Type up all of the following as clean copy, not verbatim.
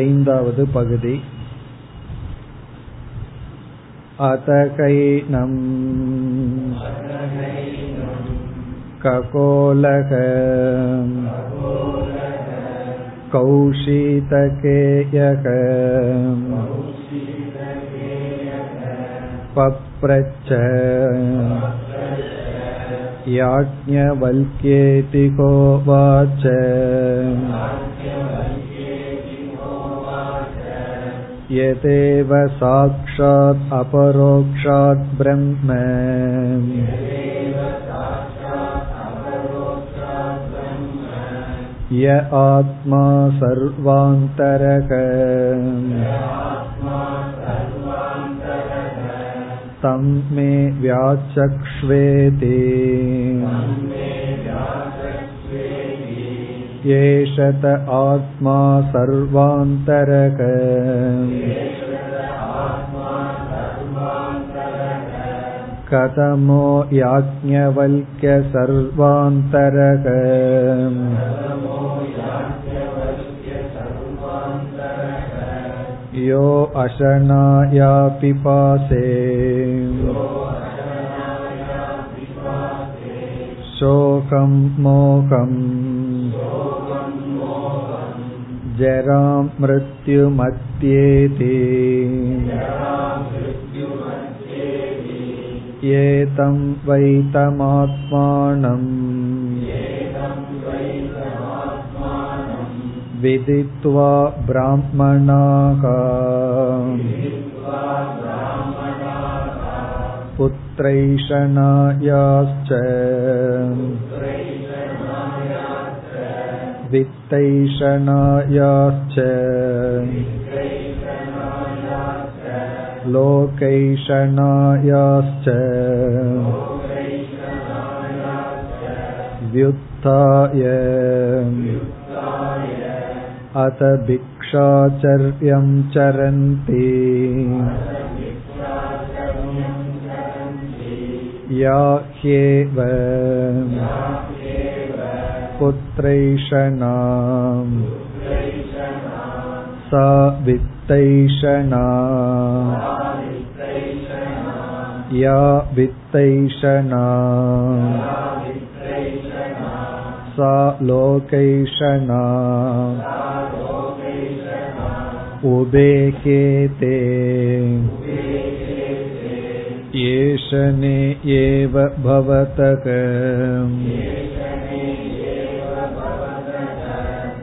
ஐந்தாவது பகுதி. அதகைனம் ககோலகம் கௌஷீதகேயகம் பப்ரச்ச யாஜ்ஞவல்க்யேதி கோவாச யதேவ சாக்ஷாத் அபரோக்ஷாத் ப்ரஹ்ம ய ஆத்மா சர்வாந்தரக தம் மே வியாசக்ஷ்வேதி ஏஷத ஆத்மா சர்வாந்தரக கதமோ யாஜ்ஞவல்க்ய சர்வாந்தரக யோ அசனாயா பிபாசே சோகம் மோகம் ஜராம் மிருத்யுமத்யேதி ஏதம் வைதமாத்மானம் விதித்வா பிராமணாக புத்ரைஷனாயாஸ்ச வித்தைஷனாயாஸ்ச லோகைஷனாயாஸ்ச வ்யுத்தாய அத பிக்ஷாச்சர்யம் சரந்தி யாஹ்யேவ புத்ரைஷணாம் சா வித்தைஷணா யா வித்தைஷணா சா லோகைஷணா உபேகேதே ஏஷனே ஏவ பவதக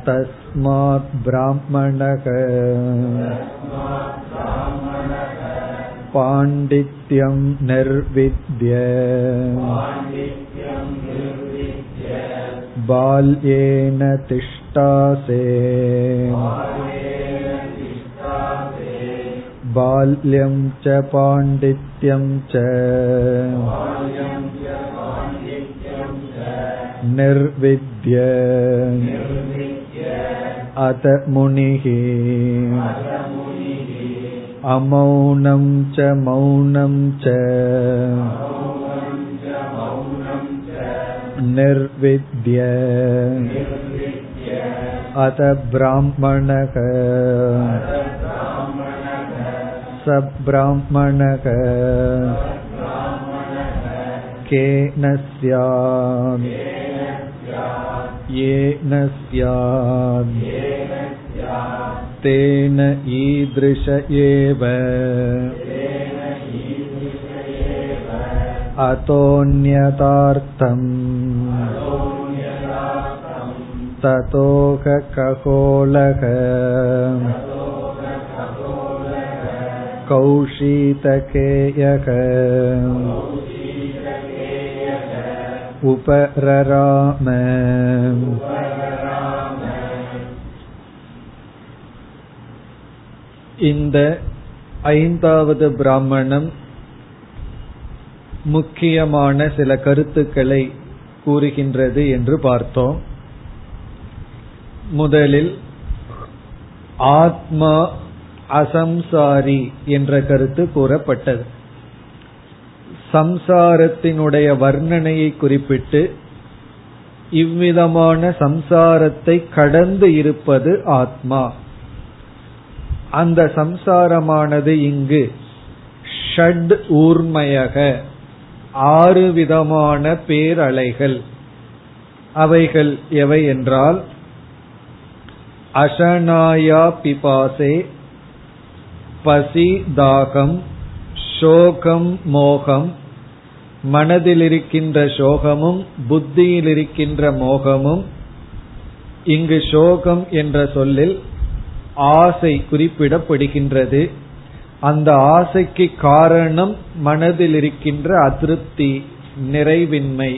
தஸ்மாத் பிராமணக பாண்டித்யம் நிர்வித்ய பால்யேன திஷ்டாசே பால்யம் ச பாண்டித்யம் ச நிர்வித்ய அத முனிஹி அமௌனம் ச மௌனம் ச நிர்வித்ய அத பிராமணக சப்ராமணக கேன ஸ்யாத் யேன ஸ்யாத் தேன ஈத்ருஷ ஏவ அதோன்யதார்த்தம் ததோக ககோலக கௌஷீதகேயக உபரராம. இந்த ஐந்தாவது பிராமணம் முக்கியமான சில கருத்துக்களை கூறுகின்றது என்று பார்த்தோம். முதலில் ஆத்மா அசம்சாரி என்ற கருத்து கூறப்பட்டது. சம்சாரத்தினுடைய வர்ணனையை குறிப்பிட்டு இவ்விதமான சம்சாரத்தை கடந்து இருப்பது ஆத்மா, அந்த சம்சாரமானது இங்கு ஷட் ஊர்மயக, ஆறு விதமான பேரலைகள். அவைகள் எவை என்றால் அசனாயா பிபாசே, பசி தாகம், சோகம் மோகம், மனதிலிருக்கின்ற சோகமும் புத்தியிலிருக்கின்ற மோகமும். இங்கு சோகம் என்ற சொல்லில் ஆசை குறிப்பிடப்படுகின்றது. அந்த ஆசைக்கு காரணம் மனதில் இருக்கின்ற அதிருப்தி, நிறைவின்மை.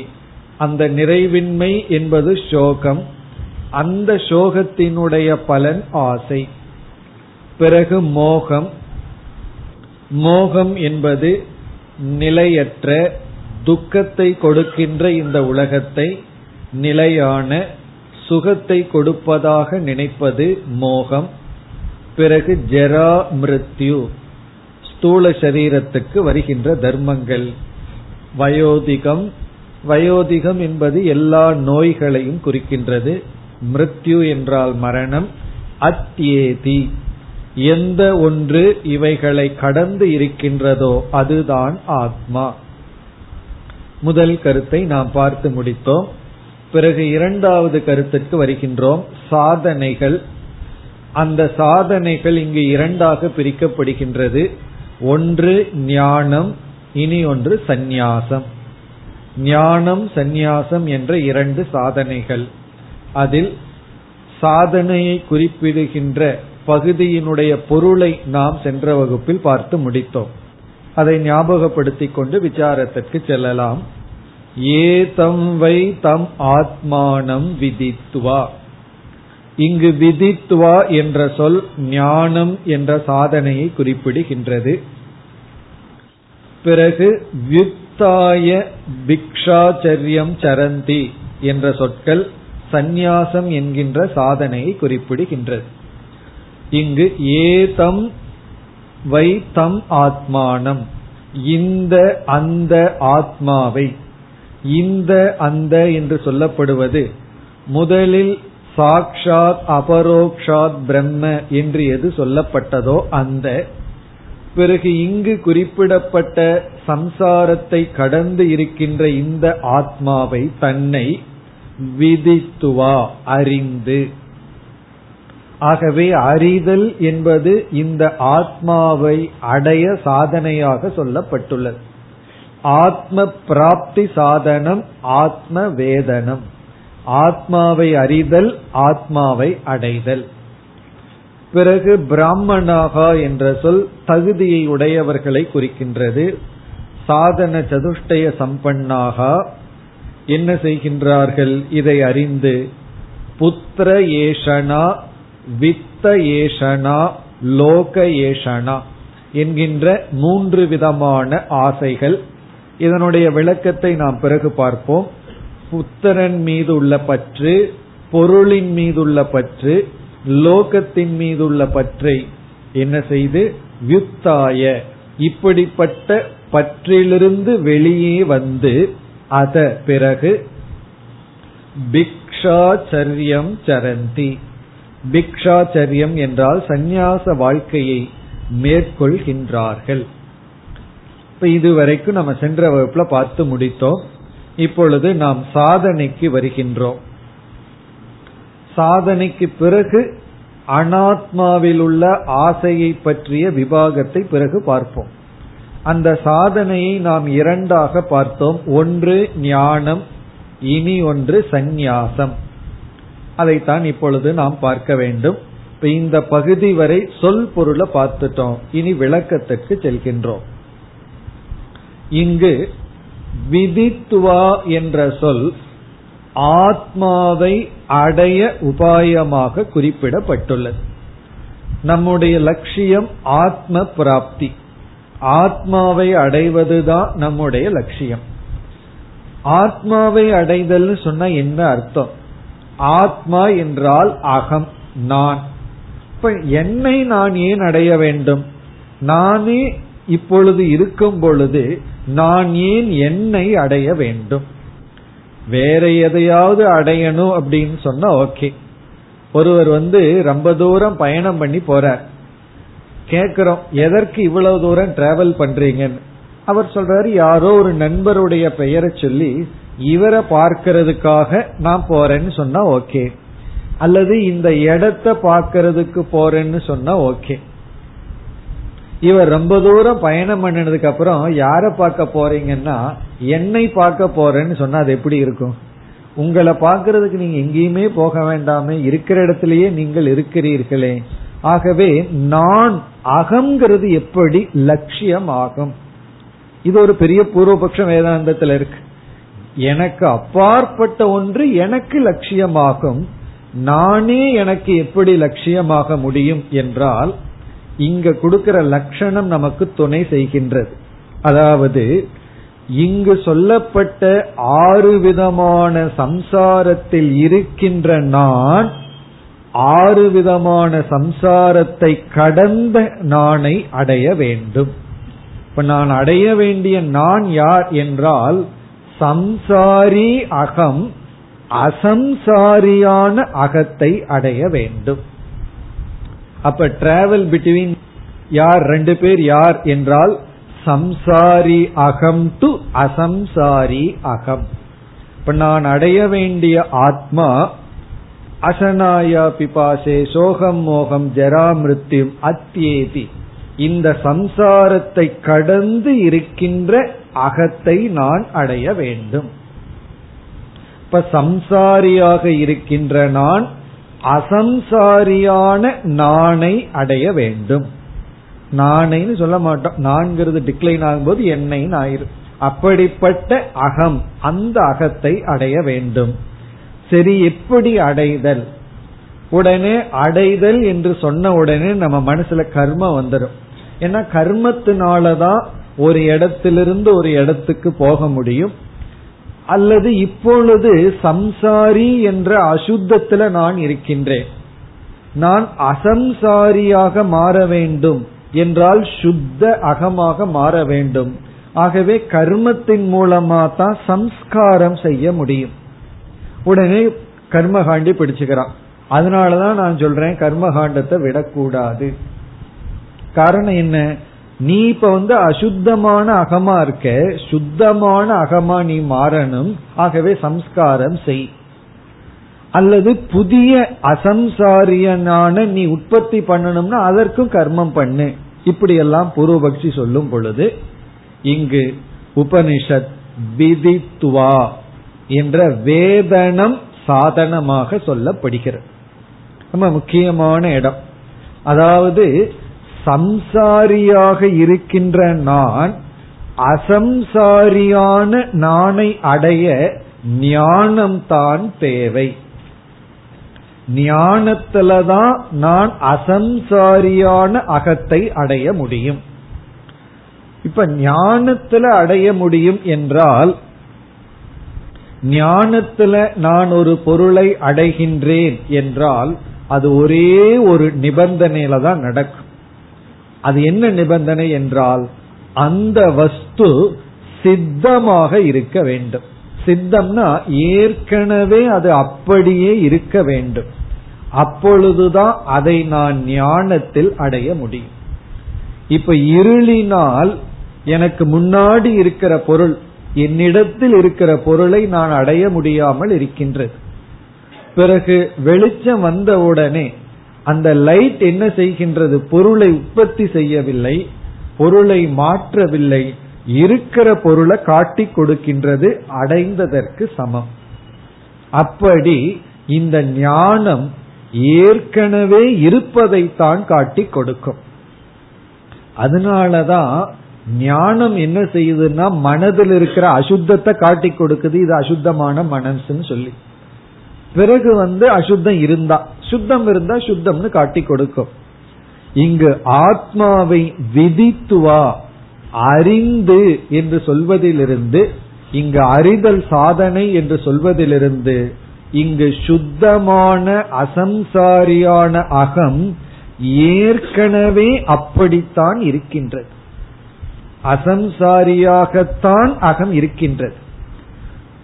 அந்த நிறைவின்மை என்பது சோகம். அந்த சோகத்தினுடைய பலன் ஆசை. பிறகு மோகம். மோகம் என்பது நிலையற்ற துக்கத்தை கொடுக்கின்ற இந்த உலகத்தை நிலையான சுகத்தை கொடுப்பதாக நினைப்பது மோகம். பிறகு ஜரா மிருத்யு, ஸ்தூல சரீரத்துக்கு வருகின்ற தர்மங்கள். வயோதிகம், வயோதிகம் என்பது எல்லா நோய்களையும் குறிக்கின்றது. மிருத்யு என்றால் மரணம். அத்யேதி, எந்த ஒன்று இவைகளை கடந்து இருக்கின்றதோ அதுதான் ஆத்மா. முதல் கருத்தை நாம் பார்த்து முடித்தோம். பிறகு இரண்டாவது கருத்துக்கு வருகின்றோம், சாதனைகள். அந்த சாதனைகள் இங்கு இரண்டாக பிரிக்கப்படுகின்றது. ஒன்று ஞானம், இனி ஒன்று சந்நியாசம். ஞானம் சந்நியாசம் என்ற இரண்டு சாதனைகள். அதில் சாதனையை குறிப்பிடுகின்ற பகுதியினுடைய பொருளை நாம் சென்ற வகுப்பில் பார்த்து முடித்தோம். அதை ஞாபகப்படுத்திக் கொண்டு விசாரத்திற்கு செல்லலாம். ஏதம் வை தம் ஆத்மானம் விதித்வா, இங்கு விதித்வா என்ற சொல் ஞானம் என்ற சாதனையை குறிப்பிடுகின்றது. பிறகு வியுக்தாய பிக்ஷாச்சரியம் சரந்தி என்ற சொற்கள் சந்நியாசம் என்கின்ற சாதனையை குறிப்பிடுகின்றது. இங்கு ஏதம் வை தம் ஆத்மானம், இந்த அந்த ஆத்மாவை, இந்த அந்த என்று சொல்லப்படுவது முதலில் சாக்ஷாத் அபரோக்ஷாத் பிரம்ம என்று எது சொல்லப்பட்டதோ அந்த. பிறகு இங்கு குறிப்பிடப்பட்ட சம்சாரத்தை கடந்து இருக்கின்ற இந்த ஆத்மாவை, தன்னை விதித்துவா அறிந்து. ஆகவே அறிதல் என்பது இந்த ஆத்மாவை அடைய சாதனையாக சொல்லப்பட்டுள்ளது. ஆத்ம பிராப்தி சாதனம் ஆத்ம வேதனம். ஆத்மாவை அறிதல், ஆத்மாவை அடைதல். பிறகு பிராமணாகா என்ற சொல் தகுதியை உடையவர்களை குறிக்கின்றது. சாதன சதுஷ்டய சம்பன்னாகா என்ன செய்கின்றார்கள், இதை அறிந்து புத்திர ஏஷனா வித்த ஏஷனா லோக ஏஷனா என்கின்ற மூன்று விதமான ஆசைகள். இதனுடைய விளக்கத்தை நாம் பிறகு பார்ப்போம். புத்திரன் மீது உள்ள பற்று, பொருளின் மீதுள்ள பற்று, லோகத்தின் மீதுள்ள பற்றை என்ன செய்து வியுக்தாய, இப்படிப்பட்ட பற்றிலிருந்து வெளியே வந்து அத பிறகு பிக்ஷாச்சரியம் சரந்தி, பிக்ஷாச்சரியம் என்றால் சந்நியாச வாழ்க்கையை மேற்கொள்கின்றார்கள். இதுவரைக்கும் நம்ம சென்ற வகுப்புல பார்த்து முடித்தோம். இப்பொழுது நாம் சாதனைக்கு வருகின்றோம். சாதனைக்கு பிறகு அனாத்மாவில் உள்ள ஆசையை பற்றிய விபாகத்தை பிறகு பார்ப்போம். அந்த சாதனையை நாம் இரண்டாக பார்த்தோம். ஒன்று ஞானம், இனி ஒன்று சந்நியாசம். அதைத்தான் இப்பொழுது நாம் பார்க்க வேண்டும். இந்த பகுதி வரை சொல் பொருளை பார்த்துட்டோம். இனி விளக்கத்துக்கு செல்கின்றோம். இங்கு விதித்துவா என்ற சொல் ஆத்மாவை அடைய உபாயமாக குறிப்பிடப்பட்டுள்ளது. நம்முடைய லட்சியம் ஆத்ம பிராப்தி, ஆத்மாவை அடைவதுதான் நம்முடைய லட்சியம். ஆத்மாவை அடைதல் சொன்னா என்ன அர்த்தம்? ஆத்மா என்றால் அகம், நான். இப்ப என்னை நான் ஏன் அடைய வேண்டும்? நானே இப்பொழுது இருக்கும் பொழுது நான் ஏன் என்னை அடைய வேண்டும்? வேற எதையாவது அடையணும் அப்படின்னு சொன்னா ஓகே. ஒருவர் ரொம்ப தூரம் பயணம் பண்ணி போறார். கேக்குறோம், எதற்கு இவ்வளவு தூரம் டிராவல் பண்றீங்கன்னு. அவர் சொல்றாரு, யாரோ ஒரு நண்பருடைய பெயரை சொல்லி இவரை பார்க்கறதுக்காக நான் போறேன்னு சொன்னா ஓகே, அல்லது இந்த இடத்த பார்க்கறதுக்கு போறேன்னு சொன்னா ஓகே. இவர் ரொம்ப தூரம் பயணம் பண்ணதுக்கு அப்புறம் யார பார்க்க போறீங்கன்னா என்னை பார்க்க போறேன்னு சொன்னா அது எப்படி இருக்கும்? உங்களை பார்க்கறதுக்கு நீங்க எங்கேயுமே போக வேண்டாமே, இருக்கிற இடத்திலேயே நீங்கள் இருக்கிறீர்களே. ஆகவே நான் அகங்கிறது எப்படி லட்சியம் ஆகும்? இது ஒரு பெரிய பூர்வபக்ஷம் வேதாந்தத்துல இருக்கு. எனக்கு அப்பாற்பட்ட ஒன்று எனக்கு லட்சியமாகும், நானே எனக்கு எப்படி லட்சியமாக முடியும் என்றால் இங்க கொடுக்கிற லட்சணம் நமக்கு துணை செய்கின்றது. அதாவது இங்கு சொல்லப்பட்ட 6 விதமான சம்சாரத்தில் இருக்கின்ற நான் 6 விதமான சம்சாரத்தை கடந்த நானை அடைய வேண்டும். இப்ப நான் அடைய வேண்டிய நான் யார் என்றால் சம்சாரி அகம், அசம்சாரியான அகத்தை அடைய வேண்டும். அப்ப டிராவல் பிட்வீன் யார், 2 பேர் யார் என்றால் சம்சாரி அகம் டு அசம்சாரி அகம். இப்ப நான் அடைய வேண்டிய ஆத்மா அசனாயா பிபாசே சோகம் மோகம் ஜரா மிருத்யும் அத்யேதி, இந்த சம்சாரத்தை கடந்து இருக்கின்ற அகத்தை நான் அடைய வேண்டும். இப்ப சம்சாரியாக இருக்கின்ற நான் அசம்சாரியான நானை அடைய வேண்டும். நானைன்னு சொல்ல மாட்டோம், நான்கிறது டிக்ளைன் ஆகும்போது என்னை நாயிரு. அப்படிப்பட்ட அகம், அந்த அகத்தை அடைய வேண்டும். சரி, எப்படி அடைதல்? உடனே அடைதல் என்று சொன்ன உடனே நம்ம மனசுல கர்மம் வந்துடும். ஏன்னா கர்மத்தினாலதான் ஒரு இடத்திலிருந்து ஒரு இடத்துக்கு போக முடியும். அல்லது இப்பொழுது சம்சாரி என்ற அசுத்தத்துல நான் இருக்கின்றேன், நான் அசம்சாரியாக மாற வேண்டும் என்றால் சுத்த அகமாக மாற வேண்டும். ஆகவே கர்மத்தின் மூலமா தான் சம்ஸ்காரம் செய்ய முடியும். உடனே கர்மகாண்டி பிடிச்சுக்கிறான். அதனாலதான் நான் சொல்றேன் கர்மகாண்டத்தை விடக்கூடாது. காரணம் என்ன? நீ இப்ப அசுத்தமான அகமா இருக்க, சுத்தமான அகமா நீ மாறணும். ஆகவே சம்ஸ்காரம் செய். அல்லது புதிய அசம்சாரியனான நீ உற்பத்தி பண்ணணும்னா அதற்கும் கர்மம் பண்ணு. இப்படியெல்லாம் பூர்வபக்ஷி சொல்லும் பொழுது இங்கு உபனிஷத் விதித்வா என்ற வேதனம் சாதனமாக சொல்லப்படுகிறது. ரொம்ப முக்கியமான இடம். அதாவது சம்சாரியாக இருக்கின்ற நான் அசம்சாரியான நானை அடைய ஞானம்தான் தேவை. ஞானத்தில்தான் நான் அசம்சாரியான அகத்தை அடைய முடியும். இப்ப ஞானத்தில் அடைய முடியும் என்றால், ஞானத்துல நான் ஒரு பொருளை அடைகின்றேன் என்றால் அது ஒரே ஒரு நிபந்தனையில தான் நடக்கும். அது என்ன நிபந்தனை என்றால் அந்த வஸ்து சித்தமாக இருக்க வேண்டும். சித்தம்னா ஏற்கனவே அது அப்படியே இருக்க வேண்டும். அப்பொழுதுதான் அதை நான் ஞானத்தில் அடைய முடியும். இப்ப இருளினால் எனக்கு முன்னாடி இருக்கிற பொருள், என்னிடத்தில் இருக்கிற பொருளை நான் அடைய முடியாமல் இருக்கின்றது. பிறகு வெளிச்சம் வந்தவுடனே அந்த லைட் என்ன செய்கின்றது? பொருளை உற்பத்தி செய்யவில்லை, பொருளை மாற்றவில்லை, இருக்கிற பொருளை காட்டி கொடுக்கின்றது. அடைந்ததற்கு சமம். அப்படி இந்த ஞானம் ஏற்கனவே இருப்பதைத்தான் காட்டி கொடுக்கும். அதனாலதான் ஞானம் என்ன செய்யுதுன்னா மனதில் இருக்கிற அசுத்தத்தை காட்டி கொடுக்குது. இது அசுத்தமான மனசுன்னு சொல்லி பிறகு அசுத்தம் இருந்தா சுத்தம், இருந்தா சுத்தம்னு காட்டி கொடுக்கும். இங்கு ஆத்மாவை விதித்துவா அறிந்து என்று சொல்வதிலிருந்து, இங்கு அறிதல் சாதனை என்று சொல்வதிலிருந்து, இங்கு சுத்தமான அசம்சாரியான அகம் ஏற்கனவே அப்படித்தான் இருக்கின்றது. அசம்சாரியாகத்தான் அகம் இருக்கின்றது.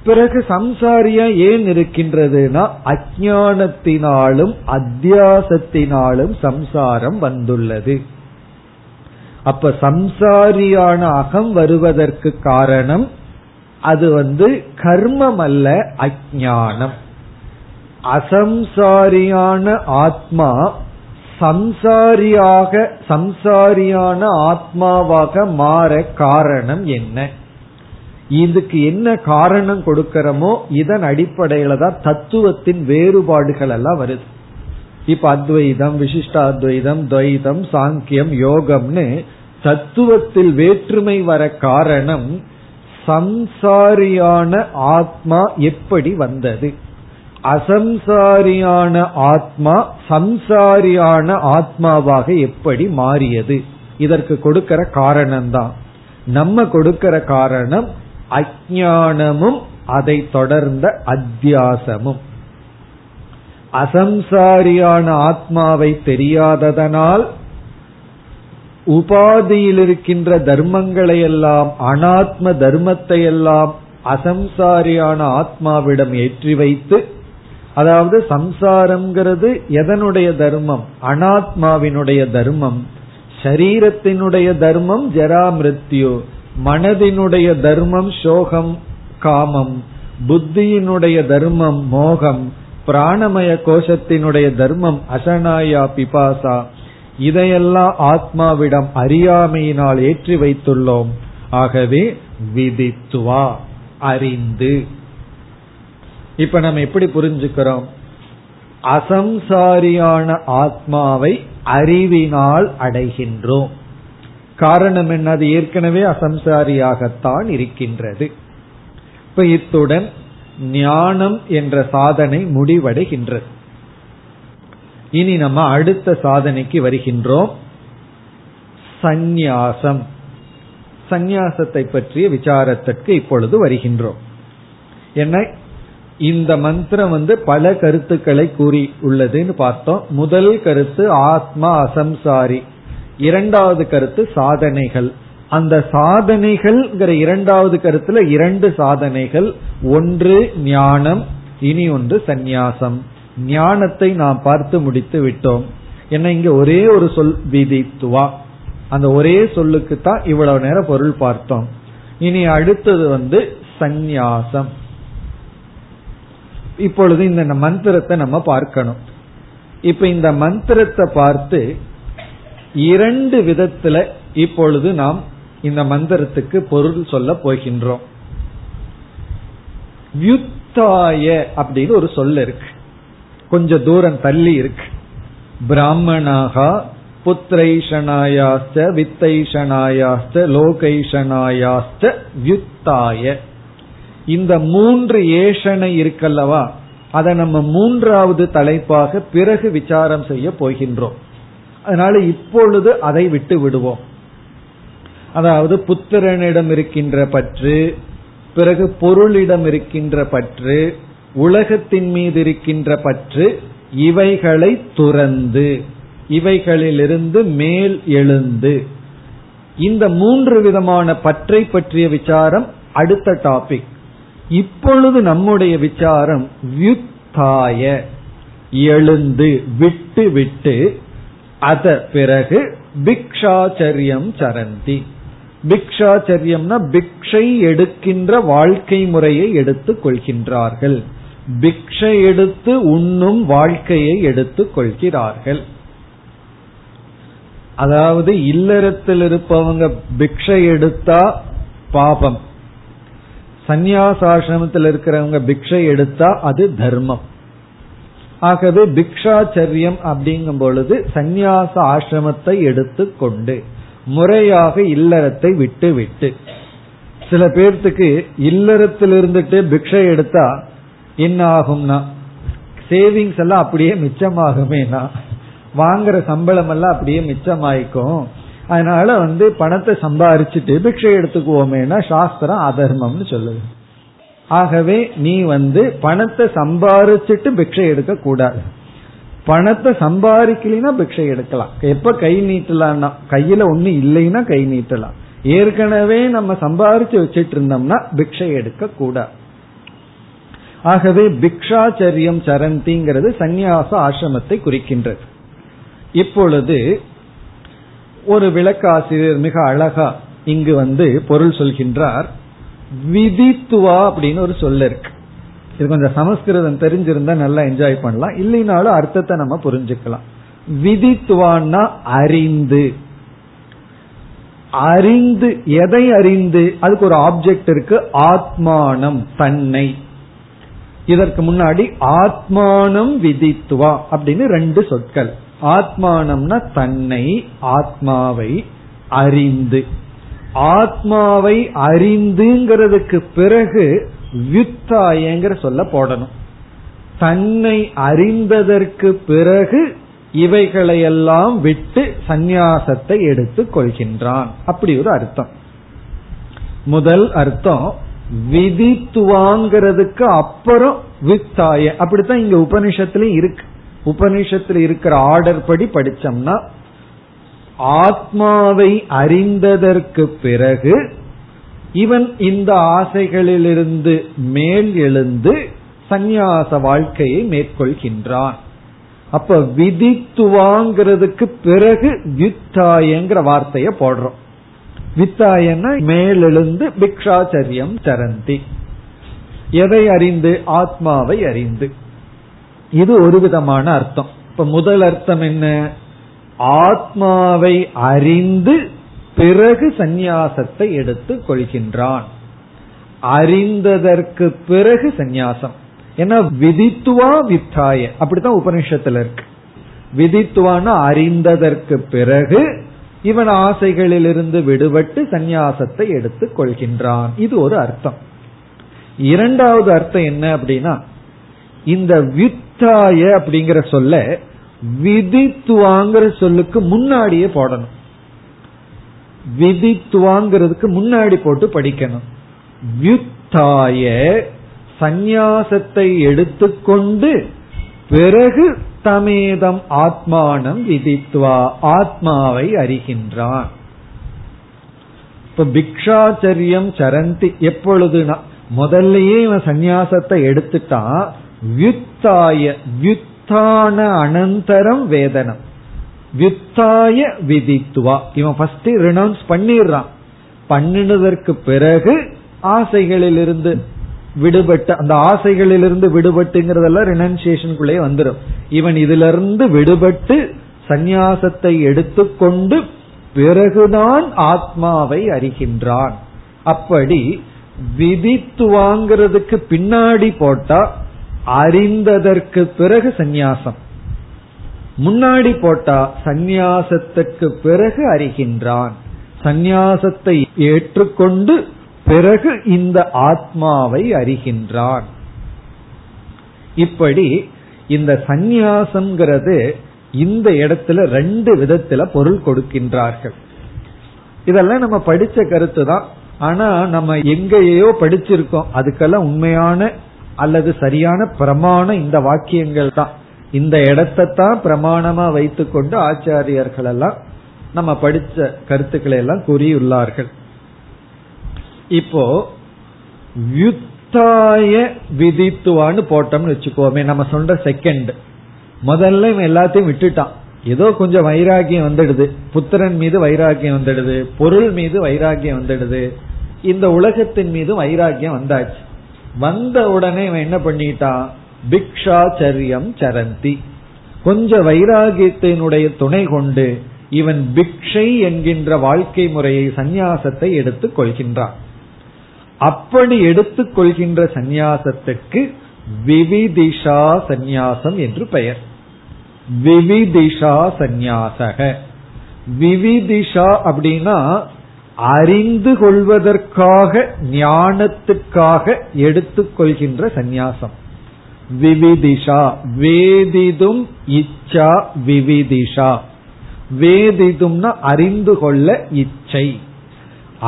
பிறகு சம்சாரியா ஏன் இருக்கின்றதுனா அஞ்ஞானத்தினாலும் அத்தியாசத்தினாலும் சம்சாரம் வந்துள்ளது. அப்ப சம்சாரியான அகம் வருவதற்கு காரணம் அது கர்மம் அல்ல, அஞ்ஞானம். அசம்சாரியான ஆத்மா சம்சாரியான ஆத்மாவாக மாற காரணம் என்ன, இதுக்கு என்ன காரணம் கொடுக்கிறோமோ இதன் அடிப்படையில தான் தத்துவத்தின் வேறுபாடுகள் எல்லாம் வருது. இப்ப அத்வைதம், விசிஷ்டாத்வைதம், துவைதம், சாங்கியம், யோகம்னு தத்துவத்தில் வேற்றுமை வர காரணம் சம்சாரியான ஆத்மா எப்படி வந்தது, அசம்சாரியான ஆத்மா சம்சாரியான ஆத்மாவாக எப்படி மாறியது, இதற்கு கொடுக்கிற காரணம்தான். நம்ம கொடுக்கிற காரணம் அஞ்ஞானமும் அதை தொடர்ந்த அத்தியாசமும். அசம்சாரியான ஆத்மாவை தெரியாததனால் உபாதியில் இருக்கின்ற தர்மங்களை எல்லாம், அனாத்ம தர்மத்தை எல்லாம் அசம்சாரியான ஆத்மாவிடம் ஏற்றி வைத்து, அதாவது சம்சாரம்ங்கிறது எதனுடைய தர்மம், அனாத்மாவினுடைய தர்மம். சரீரத்தினுடைய தர்மம் ஜரா மிருத்யு, மனதினுடைய தர்மம் சோகம் காமம், புத்தியினுடைய தர்மம் மோகம், பிராணமய கோஷத்தினுடைய தர்மம் அசனாயா பிபாசா. இதையெல்லாம் ஆத்மாவிடம் அறியாமையினால் ஏற்றி வைத்துள்ளோம். ஆகவே விதித்துவா அறிந்து. இப்ப நம்ம எப்படி புரிஞ்சுக்கிறோம், அசம்சாரியான ஆத்மாவை அறிவினால் அடைகின்றோம். காரணம் என்ன, அது ஏற்கனவே அசம்சாரியாகத்தான் இருக்கின்றது. இப்ப இத்துடன் ஞானம் என்ற சாதனை முடிவடைகின்றது. இனி நம்ம அடுத்த சாதனைக்கு வருகின்றோம், சந்நியாசம். சந்நியாசத்தை பற்றிய விசாரத்திற்கு இப்பொழுது வருகின்றோம். என்ன, இந்த மந்திரம் பல கருத்துக்களை கூறி உள்ளதுன்னு பார்த்தோம். முதல் கருத்து ஆத்மா அசம்சாரி, இரண்டாவது கருத்து சாதனைகள். அந்த சாதனைகள் இரண்டாவது கருத்துல இரண்டு சாதனைகள், ஒன்று ஞானம், இனி ஒன்று சந்நியாசம். ஞானத்தை நாம் பார்த்து முடித்து விட்டோம். ஏன்னா இங்க ஒரே ஒரு சொல் விதித்துவா, அந்த ஒரே சொல்லுக்கு தான் இவ்வளவு நேரம் பொருள் பார்த்தோம். இனி அடுத்தது சந்நியாசம். இப்பொழுது இந்த மந்திரத்தை நம்ம பார்க்கணும். இப்ப இந்த மந்திரத்தை பார்த்து இரண்டு விதத்துல இப்பொழுது நாம் இந்த மந்திரத்துக்கு பொருள் சொல்ல போகின்றோம். யுத்தாய அப்படின்னு ஒரு சொல்ல இருக்கு, கொஞ்சம் தூரம் தள்ளி இருக்கு. பிராமணாகா புத்திரைஷனாயாஸ்த வித்தைஷனாயாஸ்த லோகைஷனாயாஸ்த யுத்தாய, இந்த மூன்று ஏஷனை இருக்கல்லவா, அதை நம்ம மூன்றாவது தலைப்பாக பிறகு விசாரம் செய்ய போகின்றோம். அதனால இப்பொழுது அதை விட்டு விடுவோம். அதாவது புத்திரனிடம் இருக்கின்ற பற்று, பிறகு பொருளிடம் இருக்கின்ற பற்று, உலகத்தின் மீது இருக்கின்ற பற்று, இவைகளை துறந்து இவைகளிலிருந்து மேல் எழுந்து, இந்த மூன்று விதமான பற்றை பற்றிய விசாரம் அடுத்த டாபிக். இப்பொழுது நம்முடைய விசாரம் வியுத்தாய எழுந்து விட்டு விட்டு, அத பிறகு பிக்ஷாச்சரியம் சரந்தி. பிக்ஷாச்சரியம்னா பிக்ஷை எடுக்கின்ற வாழ்க்கை முறையை எடுத்துக் கொள்கின்றார்கள், பிக்ஷை எடுத்து உண்ணும் வாழ்க்கையை எடுத்துக் கொள்கிறார்கள். அதாவது இல்லறத்தில் இருப்பவங்க பிக்ஷை எடுத்தா பாபம், சந்நியாசாசிரமத்தில் இருக்கிறவங்க பிக்ஷை எடுத்தா அது தர்மம். ஆகவே பிக்ஷாச்சரியம் அப்படிங்கும் பொழுது சந்நியாச ஆசிரமத்தை எடுத்து கொண்டு முறையாக இல்லறத்தை விட்டு விட்டு. சில பேர்த்துக்கு இல்லறத்தில் இருந்துட்டு பிக்ஷை எடுத்தா என்ன ஆகும்னா, சேவிங்ஸ் எல்லாம் அப்படியே மிச்சமாகுமேனா, வாங்குற சம்பளம் எல்லாம் அப்படியே மிச்சமாயிக்கும். அதனால பணத்தை சம்பாரிச்சுட்டு பிக்ஷை எடுத்துக்குவோமேனா சாஸ்திரம் அதர்மம்னு சொல்லுது. ஆகவே நீ பணத்தை சம்பாரிச்சுட்டு பிக்ஷை எடுக்க கூடாது. பணத்தை சம்பாதிக்கலனா பிக்ஷை எடுக்கலாம். எப்ப கை நீட்டலாம்னா கையில ஒண்ணு இல்லைன்னா கை நீட்டலாம். ஏற்கனவே நம்ம சம்பாரிச்சு வச்சிட்டு இருந்தோம்னா பிக்ஷை எடுக்க கூடாது. ஆகவே பிக்ஷாச்சரியம் சரந்திங்கிறது சந்நியாச ஆசிரமத்தை குறிக்கின்றது. இப்பொழுது ஒரு விளக்காசிரியர் மிக அழகா இங்கு பொருள் சொல்கின்றார். விதித்துவா அப்படின்னு ஒரு சொல்ல இருக்கு. இது கொஞ்சம் சமஸ்கிருதம் தெரிஞ்சிருந்தா நல்லா என்ஜாய் பண்ணலாம், இல்லைனாலும் அர்த்தத்தை நம்ம புரிஞ்சுக்கலாம். விதித்துவான்னா அறிந்து, அறிந்து, எதை அறிந்து? அதுக்கு ஒரு ஆப்ஜெக்ட் இருக்கு, ஆத்மானம், தன்னை. இதற்கு முன்னாடி ஆத்மானம் விதித்துவா அப்படின்னு ரெண்டு சொற்கள். ஆத்மானம்னா தன்னை, ஆத்மாவை அறிந்து. ஆத்மாவை அறிந்துங்கிறதுக்கு பிறகு வித்தாயங்கிற சொல்ல போடணும். தன்னை அறிந்ததற்கு பிறகு இவைகளையெல்லாம் விட்டு சந்நியாசத்தை எடுத்து கொள்கின்றான், அப்படி ஒரு அர்த்தம். முதல் அர்த்தம் விதித்துவாங்கிறதுக்கு அப்புறம் வித்தாய, அப்படித்தான் இங்க உபனிஷத்துலயும் இருக்கு. உபனிஷத்துல இருக்கிற ஆர்டர் படி படிச்சோம்னா ஆத்மாவை அறிந்ததற்கு பிறகு இவன் இந்த ஆசைகளிலிருந்து மேல் எழுந்து சந்நியாச வாழ்க்கையை மேற்கொள்கின்றான். அப்ப விதித்துவாங்கிறதுக்கு பிறகு வித்தாயங்கிற வார்த்தைய போடுறோம். வித்தாயன்னா மேலெழுந்து பிக்ஷாச்சரியம் சரந்தி, எதை அறிந்து? ஆத்மாவை அறிந்து. இது ஒரு விதமான அர்த்தம். இப்ப முதல் அர்த்தம் என்ன? ஆத்மாவை அறிந்து பிறகு சந்நியாசத்தை எடுத்து கொள்கின்றான். அறிந்ததற்கு பிறகு சந்நியாசம். ஏன்னா விதித்துவா வித்தாய அப்படித்தான் உபனிஷத்துல இருக்கு. விதித்துவான அறிந்ததற்கு பிறகு இவன் ஆசைகளிலிருந்து விடுபட்டு சந்நியாசத்தை எடுத்து கொள்கின்றான். இது ஒரு அர்த்தம். இரண்டாவது அர்த்தம் என்ன அப்படின்னா, இந்த வித்தாய அப்படிங்கிற சொல்ல விதித்துவாங்கிற சொல்லுக்கு முன்னாடியே போடணும். விதித்துவாங்கிறதுக்கு முன்னாடி போட்டு படிக்கணும். வித்தாய சந்நியாசத்தை எடுத்துக்கொண்டு பிறகு தமேதம் ஆத்மானம் விதித்வா, ஆத்மாவை அறிகின்றான். இப்ப பிக்ஷாச்சரியம் சரந்தி எப்பொழுதுனா முதல்லயே இவன் சந்நியாசத்தை எடுத்துட்டான். வித்தாய, வித்தான அனந்தரம் வேதனம், வித்தாய விதித்துவா. இவன் ஃபர்ஸ்ட் ரெனவுன்ஸ் பண்ணிடுறான். பண்ணினதற்கு பிறகு ஆசைகளிலிருந்து விடுபட்டு, அந்த ஆசைகளிலிருந்து விடுபட்டுங்கிறதெல்லாம் ரெனன்சியேஷனுக்குள்ளே வந்துடும். இவன் இதுல இருந்து விடுபட்டு சந்நியாசத்தை எடுத்துக்கொண்டு பிறகுதான் ஆத்மாவை அறிகின்றான். அப்படி விதித்துவாங்கிறதுக்கு பின்னாடி போட்டா அறிந்ததற்கு பிறகு சந்நியாசம், முன்னாடி போட்டா சந்நியாசத்துக்கு பிறகு அறிகின்றான். சந்நியாசத்தை ஏற்றுக்கொண்டு பிறகு இந்த ஆத்மாவை அறிகின்றான். இப்படி இந்த சந்நியாசம்ங்கிறது இந்த இடத்துல ரெண்டு விதத்துல பொருள் கொடுக்கின்றார்கள். இதெல்லாம் நம்ம படிச்ச கருத்து தான். ஆனா நம்ம எங்கேயோ படிச்சிருக்கோம், அதுக்கெல்லாம் உண்மையான அல்லது சரியான பிரமாணம் இந்த வாக்கியங்கள் தான். இந்த இடத்தான் பிரமாணமா வைத்துக்கொண்டு ஆச்சாரியர்கள் எல்லாம் நம்ம படிச்ச கருத்துக்களை எல்லாம் கூறியுள்ளார்கள். இப்போ யுத்தாய விதித்துவான்னு போட்டோம்னு வச்சுக்கோமே, நம்ம சொல்ற செகண்ட். முதல்ல இவன் எல்லாத்தையும் விட்டுட்டான். ஏதோ கொஞ்சம் வைராகியம் வந்துடுது, புத்திரன் மீது வைராகியம் வந்துடுது, பொருள் மீது வைராகியம் வந்துடுது, இந்த உலகத்தின் மீது வைராகியம் வந்தாச்சு. வந்த உடனே இவன் என்ன பண்ணிட்டான்? பிக்ஷாச்சரியம் சரந்தி. கொஞ்ச வைராகியத்தினுடைய துணை கொண்டு இவன் பிக்ஷை என்கின்ற வாழ்க்கை முறையை, சந்நியாசத்தை எடுத்துக் கொள்கின்றான். அப்படி எடுத்துக் கொள்கின்ற சந்நியாசத்துக்கு விவிதிஷா சந்நியாசம் என்று பெயர். விவிதிஷா சந்நியாசக. விவிதிஷா அப்படின்னா அறிந்து கொள்வதற்காக, ஞானத்துக்காக எடுத்துக்கொள்கின்ற சந்நியாசம். விவிதிஷா வேதிதும் இச்சா விவிதிஷா. வேதிதும்னா அறிந்து கொள்ள இச்சை,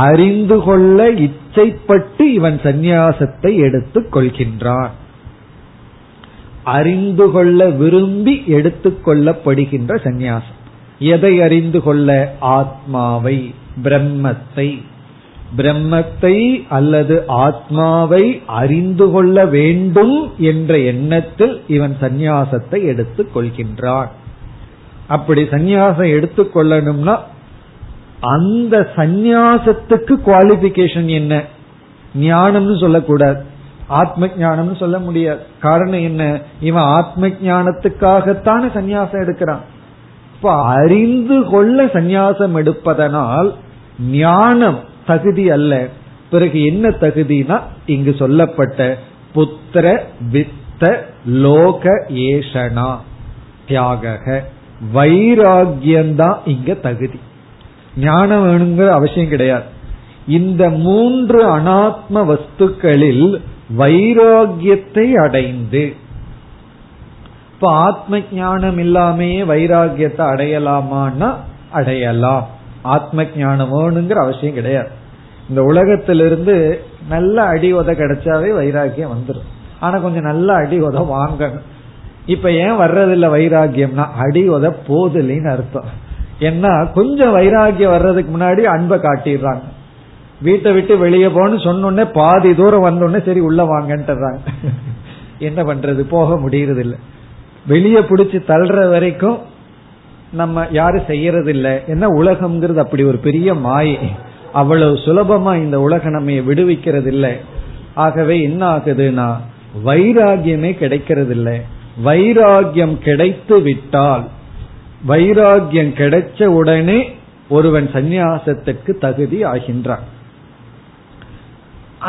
அறிந்து கொள்ள இச்சைப்பட்டு இவன் சந்நியாசத்தை எடுத்துக் கொள்கின்றான். அறிந்து கொள்ள விரும்பி எடுத்துக்கொள்ளப்படுகின்ற சந்நியாசம். எதை அறிந்து கொள்ள? ஆத்மாவை, பிரம்மத்தை. பிரம்மத்தை அல்லது ஆத்மாவை அறிந்து கொள்ள வேண்டும் என்ற எண்ணத்தில் இவன் சந்நியாசத்தை எடுத்துக் கொள்கின்றான். அப்படி சந்நியாசம் எடுத்துக் கொள்ளணும்னா அந்த சந்நியாசத்துக்கு குவாலிபிகேஷன் என்ன? ஞானம்னு சொல்லக்கூடாது, ஆத்ம ஞானம்னு சொல்ல முடியாது. காரணம் என்ன? இவன் ஆத்ம ஞானத்துக்காகத்தானே சந்நியாசம் எடுக்கிறான். இப்ப அறிந்து கொள்ள சந்நியாசம் எடுப்பதனால் ஞானம் தகுதி அல்ல. பிறகு என்ன தகுதினா இங்கு சொல்லப்பட்ட புத்திர வித்த லோக ஏஷனா தியாக வைராகியம்தான் இங்க தகுதி. ஞானம் வேணுங்கிற அவசியம் கிடையாது. இந்த மூன்று அனாத்ம வஸ்துக்களில் வைராகியத்தை அடைந்து, இப்ப ஆத்ம ஞானம் இல்லாமே வைராகியத்தை அடையலாமான்னா அடையலாம். ஆத்ம ஞானம் வேணுங்கிற அவசியம் கிடையாது. இந்த உலகத்திலிருந்து நல்ல அடி உத கிடைச்சாவே வைராகியம் வந்துடும். ஆனா கொஞ்சம் நல்ல அடி உத வாங்கணும். இப்ப ஏன் வர்றதில்ல வைராகியம்னா அடி உத போதிலின்னு அர்த்தம். ஏன்னா கொஞ்சம் வைராகியம் வர்றதுக்கு முன்னாடி அன்பை காட்டிடுறாங்க. வீட்டை விட்டு வெளியே போன்னு சொன்னோடனே பாதி தூரம் வந்தோடனே சரி உள்ள வாங்கன்ட்டுறாங்க. என்ன பண்றது, போக முடியறது இல்லை. வெளியே பிடிச்சி தள்ளுற வரைக்கும் நம்ம யாரும் செய்யறது இல்லை. என்ன, உலகம்ங்கிறது அப்படி ஒரு பெரிய மாயை. அவ்வளவு சுலபமா இந்த உலகம் நம்ம விடுவிக்கிறது இல்லை. ஆகவே என்ன ஆகுதுன்னா வைராகியமே கிடைக்கிறது இல்லை. வைராகியம் கிடைத்து விட்டால், வைராகியம் கிடைச்ச உடனே ஒருவன் சந்நியாசத்துக்கு தகுதி ஆகின்றான்.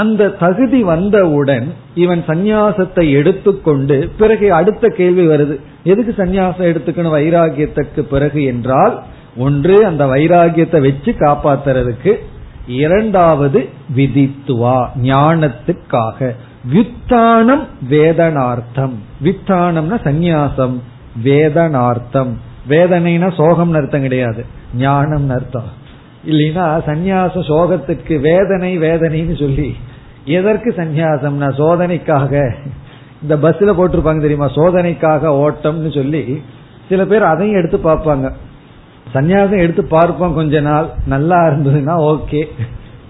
அந்த தகுதி வந்தவுடன் இவன் சந்நியாசத்தை எடுத்துக்கொண்டு, பிறகு அடுத்த கேள்வி வருது, எதுக்கு சந்நியாசம் எடுத்துக்கணும் வைராகியத்துக்கு பிறகு என்றால், ஒன்று அந்த வைராகியத்தை வச்சு காப்பாத்துறதுக்கு, இரண்டாவது விதித்துவா ஞானத்துக்காக. வித்தானம் வேதனார்த்தம், வித்தானம்னா சந்நியாசம், வேதனார்த்தம் வேதனைனா சோகம் அர்த்தம் கிடையாது, ஞானம் அர்த்தம். இல்லைன்னா சந்நியாசம் சோகத்துக்கு வேதனை வேதனைன்னு சொல்லி, எதற்கு சந்நியாசம்னா சோதனைக்காக. இந்த பஸ்ல போட்டிருப்பாங்க தெரியுமா, சோதனைக்காக ஓட்டம்னு சொல்லி சில பேர் அதையும் எடுத்து பார்ப்பாங்க. சந்நியாசம் எடுத்து பார்ப்போம் கொஞ்ச நாள், நல்லா இருந்ததுன்னா ஓகே,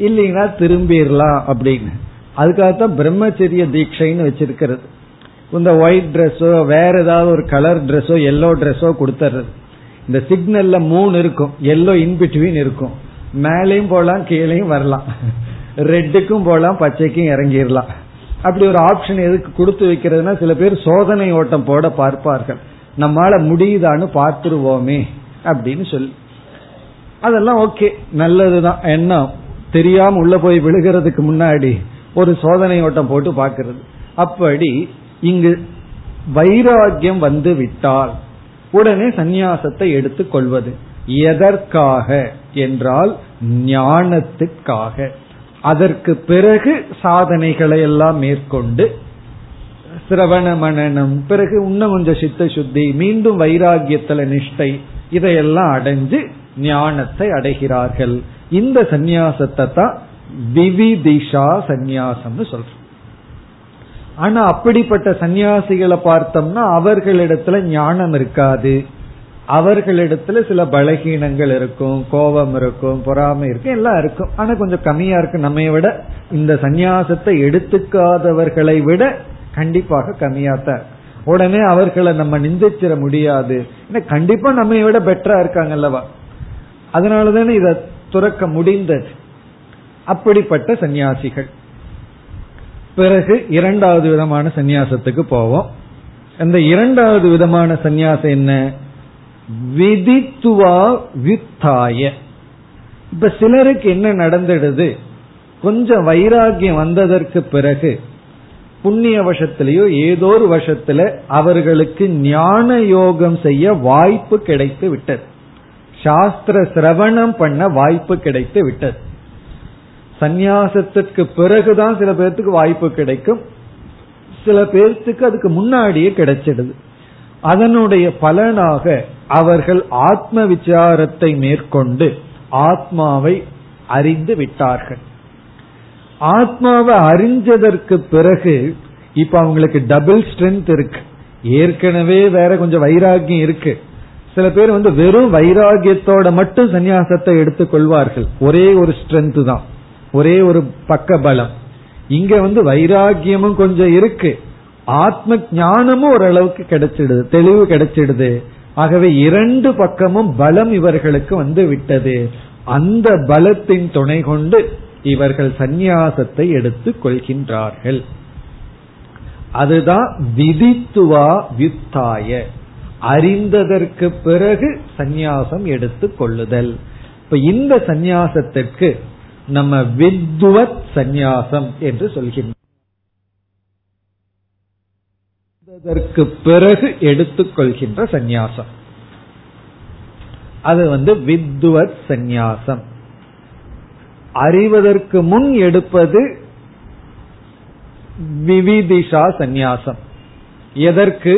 இல்லைன்னா திரும்பிடலாம் அப்படின்னு. அதுக்காகத்தான் பிரம்மச்சரிய தீட்சைன்னு வச்சிருக்கிறது. இந்த ஒயிட் ட்ரெஸ்ஸோ வேற ஏதாவது ஒரு கலர் ட்ரெஸ்ஸோ எல்லோ ட்ரெஸ்ஸோ கொடுத்துறது. இந்த சிக்னல்ல 3 இருக்கும், எல்லோ இன்பிட்வீன் இருக்கும், மேலையும் போகலாம் கீழையும் வரலாம், ரெட்டுக்கும் போகலாம் பச்சைக்கும் இறங்கிடலாம். அப்படி ஒரு ஆப்ஷன் எதுக்கு கொடுத்து வைக்கிறதுனா, சில பேர் சோதனை ஓட்டம் போட பார்ப்பார்கள், நம்மளால முடியுதான்னு பார்த்துருவோமே அப்படின்னு சொல்லி. அதெல்லாம் ஓகே, நல்லதுதான். என்ன, தெரியாம உள்ள போய் விழுகிறதுக்கு முன்னாடி ஒரு சோதனை ஓட்டம் போட்டு பார்க்கிறது. அப்படி இங்கு வைராகியம் வந்து விட்டால் உடனே சந்நியாசத்தை எடுத்துக் கொள்வது. எதற்காக என்றால் ஞானத்துக்காக. அதற்கு பிறகு சாதனைகளை எல்லாம் மேற்கொண்டு சிரவண மனனம், பிறகு இன்னும் கொஞ்சம் சித்த சுத்தி, மீண்டும் வைராகியத்துல நிஷ்டை, இதையெல்லாம் அடைஞ்சு ஞானத்தை அடைகிறார்கள். இந்த சந்நியாசத்தை தான் விவிதிஷா சந்நியாசம்னு சொல்றோம். ஆனா அப்படிப்பட்ட சந்நியாசிகளை பார்த்தோம்னா அவர்களிடத்துல ஞானம் இருக்காது. அவர்களிடத்துல சில பலகீனங்கள் இருக்கும், கோபம் இருக்கும், பொறாமை இருக்கும், எல்லாம் இருக்கும். ஆனா கொஞ்சம் கம்மியா இருக்கு. நம்ம விட இந்த சந்நியாசத்தை எடுத்துக்காதவர்களை விட கண்டிப்பாக கம்மியாத்தான். உடனே அவர்களை நம்ம நிந்திச்சிட முடியாது. ஏன்னா கண்டிப்பா நம்ம விட பெட்டரா இருக்காங்க அல்லவா, அதனாலதானே இத துறக்க முடிந்தது. அப்படிப்பட்ட சந்நியாசிகள். பிறகு இரண்டாவது விதமான சந்நியாசத்துக்கு போவோம். அந்த இரண்டாவது விதமான சந்நியாசம் என்ன? விதித்துவா வித்தாய. இப்ப சிலருக்கு என்ன நடந்துடுது, கொஞ்சம் வைராகியம் வந்ததற்கு பிறகு புண்ணிய வசத்திலேயோ ஏதோ ஒரு வசத்துல அவர்களுக்கு ஞான யோகம் செய்ய வாய்ப்பு கிடைத்து விட்டது, சாஸ்திர சிரவணம் பண்ண வாய்ப்பு கிடைத்து விட்டது. சந்நியாசத்திற்கு பிறகுதான் சில பேர்த்துக்கு வாய்ப்பு கிடைக்கும், சில பேர்த்துக்கு அதுக்கு முன்னாடியே கிடைச்சிடுது. அதனுடைய பலனாக அவர்கள் ஆத்ம விசாரத்தை மேற்கொண்டு ஆத்மாவை அறிந்து விட்டார்கள். ஆத்மாவை அறிஞ்சதற்கு பிறகு இப்ப அவங்களுக்கு டபுள் ஸ்ட்ரென்த் இருக்கு. ஏற்கனவே வேற கொஞ்சம் வைராகியம் இருக்கு. சில பேர் வெறும் வைராகியத்தோட மட்டும் சந்நியாசத்தை எடுத்துக்கொள்வார்கள். ஒரே ஒரு ஸ்ட்ரென்த் தான், ஒரே ஒரு பக்க பலம். இங்க வைராகியமும் கொஞ்சம் இருக்கு, ஆத்ம ஞானமும் ஓரளவுக்கு கிடைச்சிடுது, தெளிவு கிடைச்சிடுது. ஆகவே இரண்டு பக்கமும் பலம் இவர்களுக்கு வந்து விட்டது. அந்த பலத்தின் துணை கொண்டு இவர்கள் சந்நியாசத்தை எடுத்துக் கொள்கின்றார்கள். அதுதான் விதித்துவா வித்தாய, அறிந்ததற்கு பிறகு சந்நியாசம் எடுத்துக் கொள்ளுதல். இப்ப இந்த சந்நியாசத்திற்கு நம்ம வித்வத் சந்நியாசம் என்று சொல்கின்றோம். அதற்கு பிறகு எடுத்துக்கொள்கின்ற சந்நியாசம் அது வித்வத் சந்நியாசம். அறிவதற்கு முன் எடுப்பது விவிதிஷா சந்நியாசம். எதற்கு?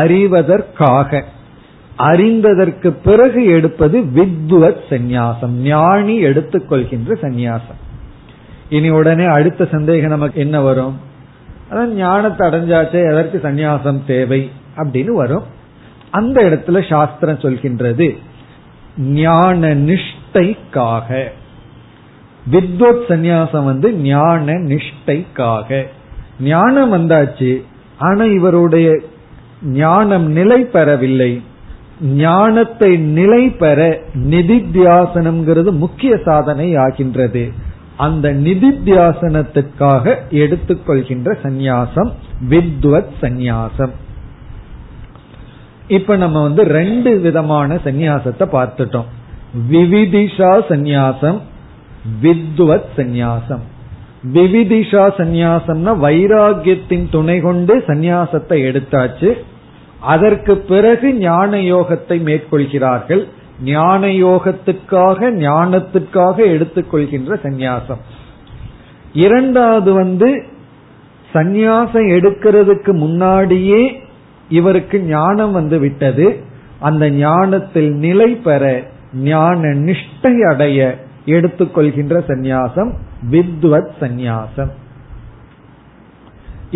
அறிவதற்காக. அறிந்ததற்கு பிறகு எடுப்பது வித்வத் சந்நியாசம், ஞானி எடுத்துக்கொள்கின்ற சந்நியாசம். இனி உடனே அடுத்த சந்தேகம் நமக்கு என்ன வரும்? அதான் ஞானத்தை அடைஞ்சாச்சே, எதற்கு சந்நியாசம் தேவை அப்படின்னு வரும். அந்த இடத்துல சாஸ்திரம் சொல்கின்றது ஞான நிஷ்டைக்காக. வித்வத் சந்நியாசம் ஞான நிஷ்டைக்காக. ஞானம் வந்தாச்சு, ஆனா இவருடைய ஞானம் நிலை பெறவில்லை. ஞானத்தை நிலை பெற நிதித்தியாசனம்ங்கிறது முக்கிய சாதனை ஆகின்றது. அந்த நிதித்தியாசனத்திற்காக எடுத்துக்கொள்கின்ற சந்நியாசம் வித்வத் சந்நியாசம். இப்ப நம்ம ரெண்டு விதமான சந்நியாசத்தை பார்த்துட்டோம். விவிதிஷா சந்நியாசம், வித்வத் சந்நியாசம். விவிதிஷா சந்நியாசம்னா வைராகியத்தின் துணை கொண்டு சந்நியாசத்தை எடுத்தாச்சு, அதற்கு பிறகு ஞான யோகத்தை மேற்கொள்கிறார்கள். ஞான யோகத்துக்காக ஞானத்துக்காக எடுத்துக்கொள்கின்ற சந்நியாசம். இரண்டாவது சந்நியாசம் எடுக்கிறதுக்கு முன்னாடியே இவருக்கு ஞானம் விட்டது. அந்த ஞானத்தில் நிலை பெற ஞான நிஷ்டை அடைய எடுத்துக்கொள்கின்ற சந்நியாசம் வித்வத் சந்நியாசம்.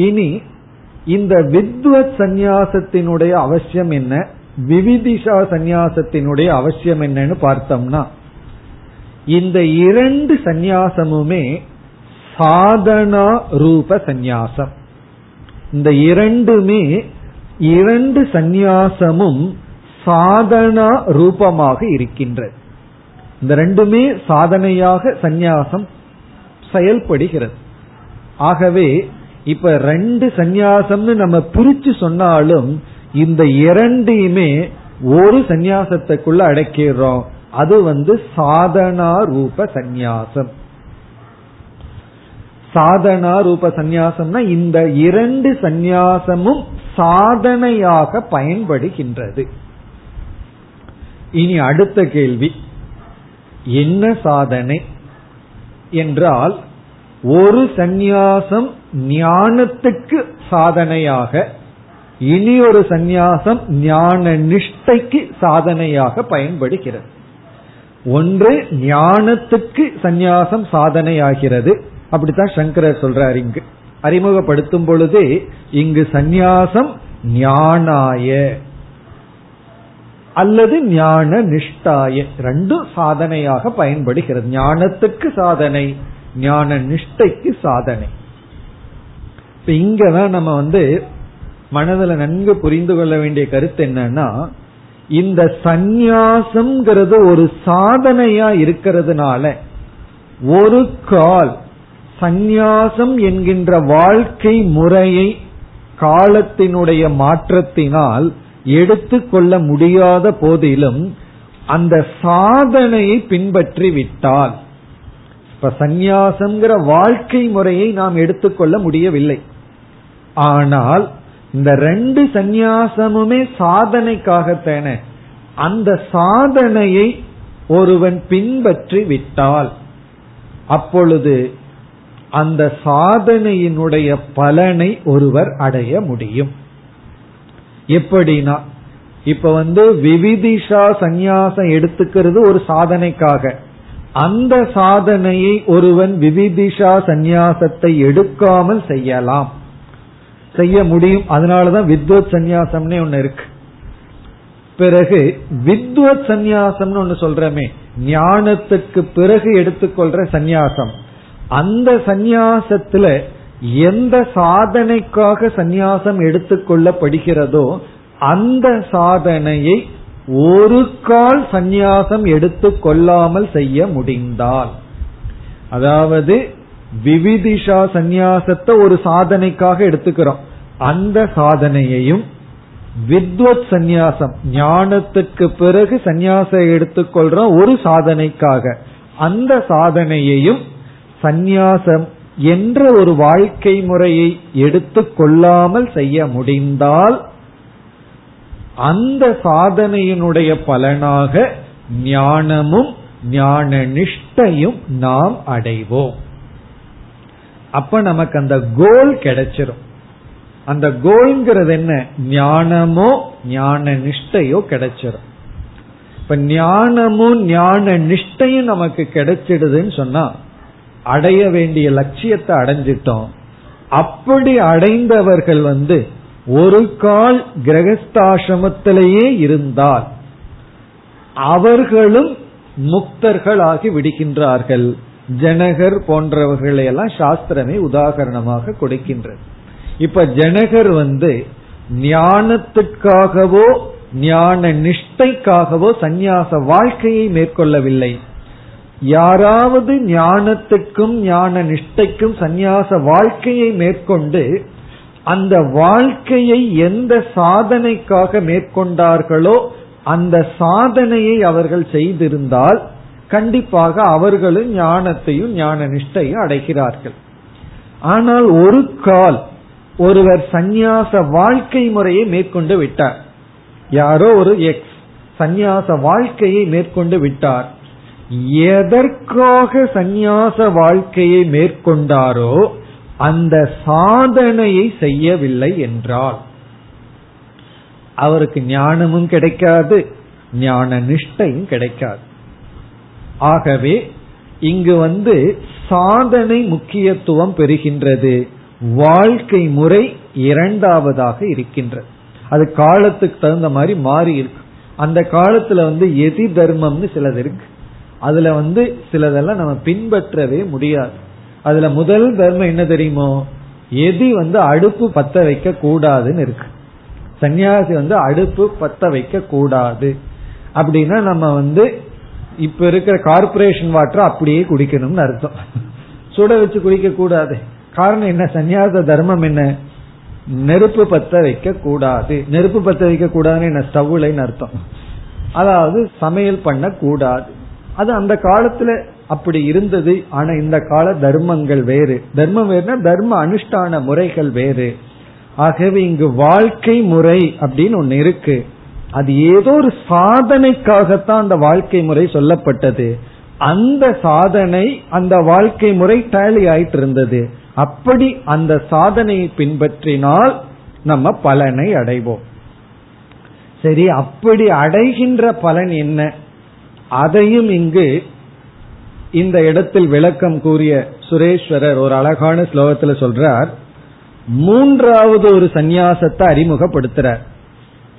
இனி இந்த வித்வத் சந்நியாசத்தினுடைய அவசியம் என்ன, விவிதிஷா சந்நியாசத்தினுடைய அவசியம் என்னன்னு பார்த்தோம்னா, இந்த இரண்டு சந்நியாசமுமே சாதனா ரூப சந்நியாசம். இந்த இரண்டுமே, இரண்டு சந்நியாசமும் சாதனா ரூபமாக இருக்கின்றது. இந்த ரெண்டுமே சாதனையாக சந்நியாசம் செயல்படுகிறது. ஆகவே இப்ப ரெண்டு சந்நியாசம்னு நம்ம பிரிச்சு சொன்னாலும் இந்த இரண்டையுமே ஒரு சந்நியாசத்துக்குள்ள அடக்கிறோம். அது சாதனா ரூப சந்நியாசம். சாதனா ரூப சந்நியாசம்னா இந்த இரண்டு சந்நியாசமும் சாதனையாக பயன்படுகின்றது. இனி அடுத்த கேள்வி என்ன சாதனை என்றால், ஒரு சந்நியாசம் ஞானத்துக்கு சாதனையாக, இனி ஒரு சந்நியாசம் ஞான நிஷ்டைக்கு சாதனையாக பயன்படுகிறது. ஒன்று ஞானத்துக்கு சந்நியாசம் சாதனையாகிறது, அப்படித்தான் சங்கரர் சொல்றார். இங்கு அறிமுகப்படுத்தும் பொழுதே இங்கு சந்நியாசம் ஞானாய அல்லது ஞான நிஷ்டாய ரெண்டும் சாதனையாக பயன்படுகிறது. ஞானத்துக்கு சாதனை, ஞான நிஷ்டைக்கு சாதனை. இப்ப இங்கதான் நம்ம மனதில் நன்கு புரிந்து கொள்ள வேண்டிய கருத்து என்னன்னா, இந்த சந்நியாசம்ங்கிறது ஒரு சாதனையா இருக்கிறதுனால ஒரு கால் சந்நியாசம் என்கின்ற வாழ்க்கை முறையை காலத்தினுடைய மாற்றத்தினால் எடுத்துக்கொள்ள முடியாத போதிலும் அந்த சாதனையை பின்பற்றி விட்டால், இப்ப சந்நியாசம்ங்கிற வாழ்க்கை முறையை நாம் எடுத்துக்கொள்ள முடியவில்லை, ஆனால் இந்த ரெண்டு சந்நியாசமுமே சாதனைக்காகத்தானே. அந்த சாதனையை ஒருவன் பின்பற்றி விட்டால் அப்பொழுது அந்த சாதனையினுடைய பலனை ஒருவர் அடைய முடியும். எப்படின்னா, இப்ப விவிதிஷா சந்நியாசம் எடுத்துக்கிறது ஒரு சாதனைக்காக. அந்த சாதனையை ஒருவன் விவிதிஷா சந்நியாசத்தை எடுக்காமல் செய்யலாம், செய்ய முடியும். அதனாலதான் வித்வத் சந்நியாசம்னே ஒண்ணு இருக்கு. பிறகு வித்வத் சந்நியாசம்னு ஒண்ணு சொல்றமே, ஞானத்துக்கு பிறகு எடுத்துக்கொள்ற சந்நியாசம். அந்த சந்நியாசத்துல எந்த சாதனைக்காக சந்நியாசம் எடுத்துக்கொள்ளப்படுகிறதோ அந்த சாதனையை ஒரு கால் சந்நியாசம் எடுத்துக் கொள்ளாமல் செய்ய முடிந்தால், அதாவது விவிதிஷா சந்நியாசத்தை ஒரு சாதனைக்காக எடுத்துக்கிறோம், அந்த சாதனையையும் வித்வத் சந்நியாசம் ஞானத்துக்கு பிறகு சந்நியாசம் எடுத்துக்கொள்றோம் ஒரு சாதனைக்காக, அந்த சாதனையையும் சந்நியாசம் என்ற ஒரு வாழ்க்கை முறையை எடுத்துக்கொள்ளாமல் செய்ய முடிந்தால் அந்த சாதனையினுடைய பலனாக ஞானமும் ஞான நிஷ்டையும் நாம் அடைவோம். அப்ப நமக்கு அந்த கோல் கிடைச்சிரும். அந்த கோல்ங்கிறது என்ன? ஞானமோ ஞான நிஷ்டையோ கிடைச்சிடும். இப்ப ஞானமும் ஞான நிஷ்டையும் நமக்கு கிடைச்சிடுதுன்னு சொன்னா அடைய வேண்டிய லட்சியத்தை அடைஞ்சிட்டோம். அப்படி அடைந்தவர்கள் ஒரு கால் கிரகஸ்தாசிரமத்திலேயே இருந்தால் அவர்களும் முக்தர்களாகி விடுகின்றார்கள். ஜனகர் போன்றவர்களையெல்லாம் சாஸ்திரமே உதாரணமாக கொடுக்கின்றது. இப்ப ஜனகர் ஞானத்துக்காகவோ ஞான நிஷ்டைக்காகவோ சந்நியாச வாழ்க்கையை மேற்கொள்ளவில்லை. யாராவது ஞானத்துக்கும் ஞான நிஷ்டைக்கும் சந்நியாச வாழ்க்கையை மேற்கொண்டு அந்த வாழ்க்கையை எந்த சாதனைக்காக மேற்கொண்டார்களோ அந்த சாதனையை அவர்கள் செய்திருந்தால் கண்டிப்பாக அவர்களும் ஞானத்தையும் ஞான நிஷ்டையும் அடைகிறார்கள். ஆனால் ஒரு கால் ஒருவர் சந்நியாச வாழ்க்கை முறையை மேற்கொண்டு விட்டார், யாரோ ஒரு எக்ஸ் சந்நியாச வாழ்க்கையை மேற்கொண்டு விட்டார். எதற்காக சந்நியாச வாழ்க்கையை மேற்கொண்டாரோ அந்த சாதனையை செய்யவில்லை என்றால் அவருக்கு ஞானமும் கிடைக்காது, ஞான நிஷ்டையும் கிடைக்காது. ஆகவே இங்கு சாதனை முக்கியத்துவம் பெறுகின்றது, வாழ்க்கை முறை இரண்டாவதாக இருக்கின்றது. அது காலத்துக்கு தகுந்த மாதிரி மாறி இருக்கு. அந்த காலத்துல எதி தர்மம்னு சிலது இருக்கு, அதுல சிலதெல்லாம் நம்ம பின்பற்றவே முடியாது. அதுல முதல் தர்மம் என்ன தெரியுமோ? எதி அடுப்பு பத்த வைக்க கூடாதுன்னு இருக்கு. சன்னியாசி அடுப்பு பத்த வைக்க கூடாது அப்படின்னா நம்ம இப்ப இருக்கிற கார்பரேஷன் வாட்டர் அப்படியே குடிக்கணும்னு அர்த்தம். சுட வச்சு குடிக்க கூடாது. காரணம் என்ன? சந்நியாச தர்மம் என்ன? நெருப்பு பத்த வைக்க கூடாது. நெருப்பு பத்த வைக்க கூடாதுன்னு என்ன? ஸ்டவ்லைன்னு அர்த்தம். அதாவது சமையல் பண்ண கூடாது. அது அந்த காலத்துல அப்படி இருந்தது. ஆனா இந்த கால தர்மங்கள் வேறு. தர்மம் வேறுனா தர்ம அனுஷ்டான முறைகள் வேறு. ஆகவே இங்கு வாழ்க்கை முறை அப்படின்னு ஒன்னு இருக்கு. அது ஏதோ ஒரு சாதனைக்காகத்தான் அந்த வாழ்க்கை முறை சொல்லப்பட்டது. அந்த சாதனை அந்த வாழ்க்கை முறை டேலி ஆயிட்டு இருந்தது. அப்படி அந்த சாதனையை பின்பற்றினால் நம்ம பலனை அடைவோம். சரி, அப்படி அடைகின்ற பலன் என்ன? அதையும் இங்கு இந்த இடத்தில் விளக்கம் கூறிய சுரேஸ்வரர் ஒரு அழகான ஸ்லோகத்துல சொல்றார். மூன்றாவது ஒரு சந்நியாசத்தை அறிமுகப்படுத்துறார்.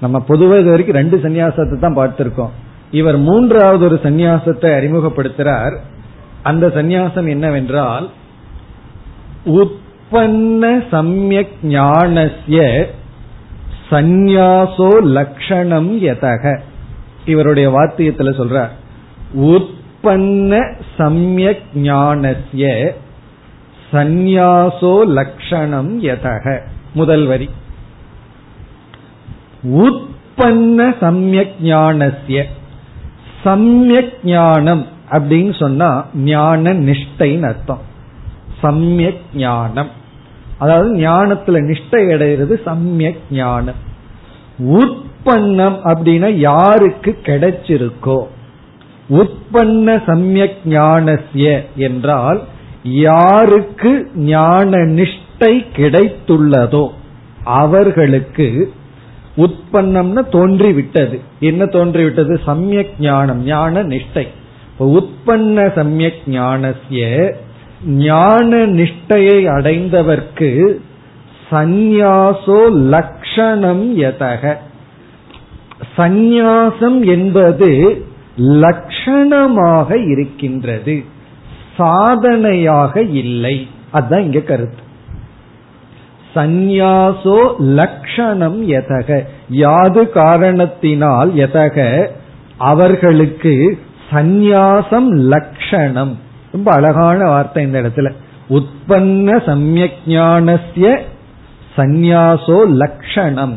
நம்ம பொதுவாக இது வரைக்கும் ரெண்டு சந்நியாசத்தை தான் பார்த்திருக்கோம். இவர் மூன்றாவது ஒரு சந்நியாசத்தை அறிமுகப்படுத்துறார். அந்த சந்நியாசம் என்னவென்றால், உற்பன்ன சம்யக் ஞானஸ்ய சந்நியாசோ லக்ஷணம் யதக. இவருடைய வாத்தியத்துல சொல்றார், உற்பன்ன சம்யக் ஞானஸ்ய சந்நியாசோ லக்ஷணம் யதக. முதல் வரி உற்பன்ன சம்யக் ஞானஸ்ய. சம்யக் ஞானம் அப்படின்னு சொன்னா ஞான நிஷ்டைன்னு அர்த்தம். சம்யக் ஞானம் அதாவது ஞானத்துல நிஷ்டை அடைகிறது சம்யக் ஞானம். உற்பன்னம் அப்படின்னா யாருக்கு கிடைச்சிருக்கோ. உற்பன்ன சம்யக் ஞானஸ்ய என்றால் யாருக்கு ஞான நிஷ்டை கிடைத்துள்ளதோ அவர்களுக்கு. உற்பன்னம்னா தோன்றிவிட்டது. என்ன தோன்றிவிட்டது? சம்யக் ஞானம், ஞான நிஷ்டை. உற்பன்ன சம்யக் ஞானஸ்ய ஞான நிஷ்டையை அடைந்தவர்க்கு சந்நியாசோ லக்ஷணம் யதக. சந்நியாசம் என்பது லட்சணமாக இருக்கின்றது, சாதனையாக இல்லை. அதுதான் இங்க கருத்து. சந்நியாசோ லக்ஷணம் யதக, யாது காரணத்தினால் யதக அவர்களுக்கு சந்நியாசம் லக்ஷணம். ரொம்ப அழகான வார்த்தை இந்த இடத்துல, உற்பன்ன சம்யக் ஞானஸ்ய சந்நியாசோ லக்ஷணம்.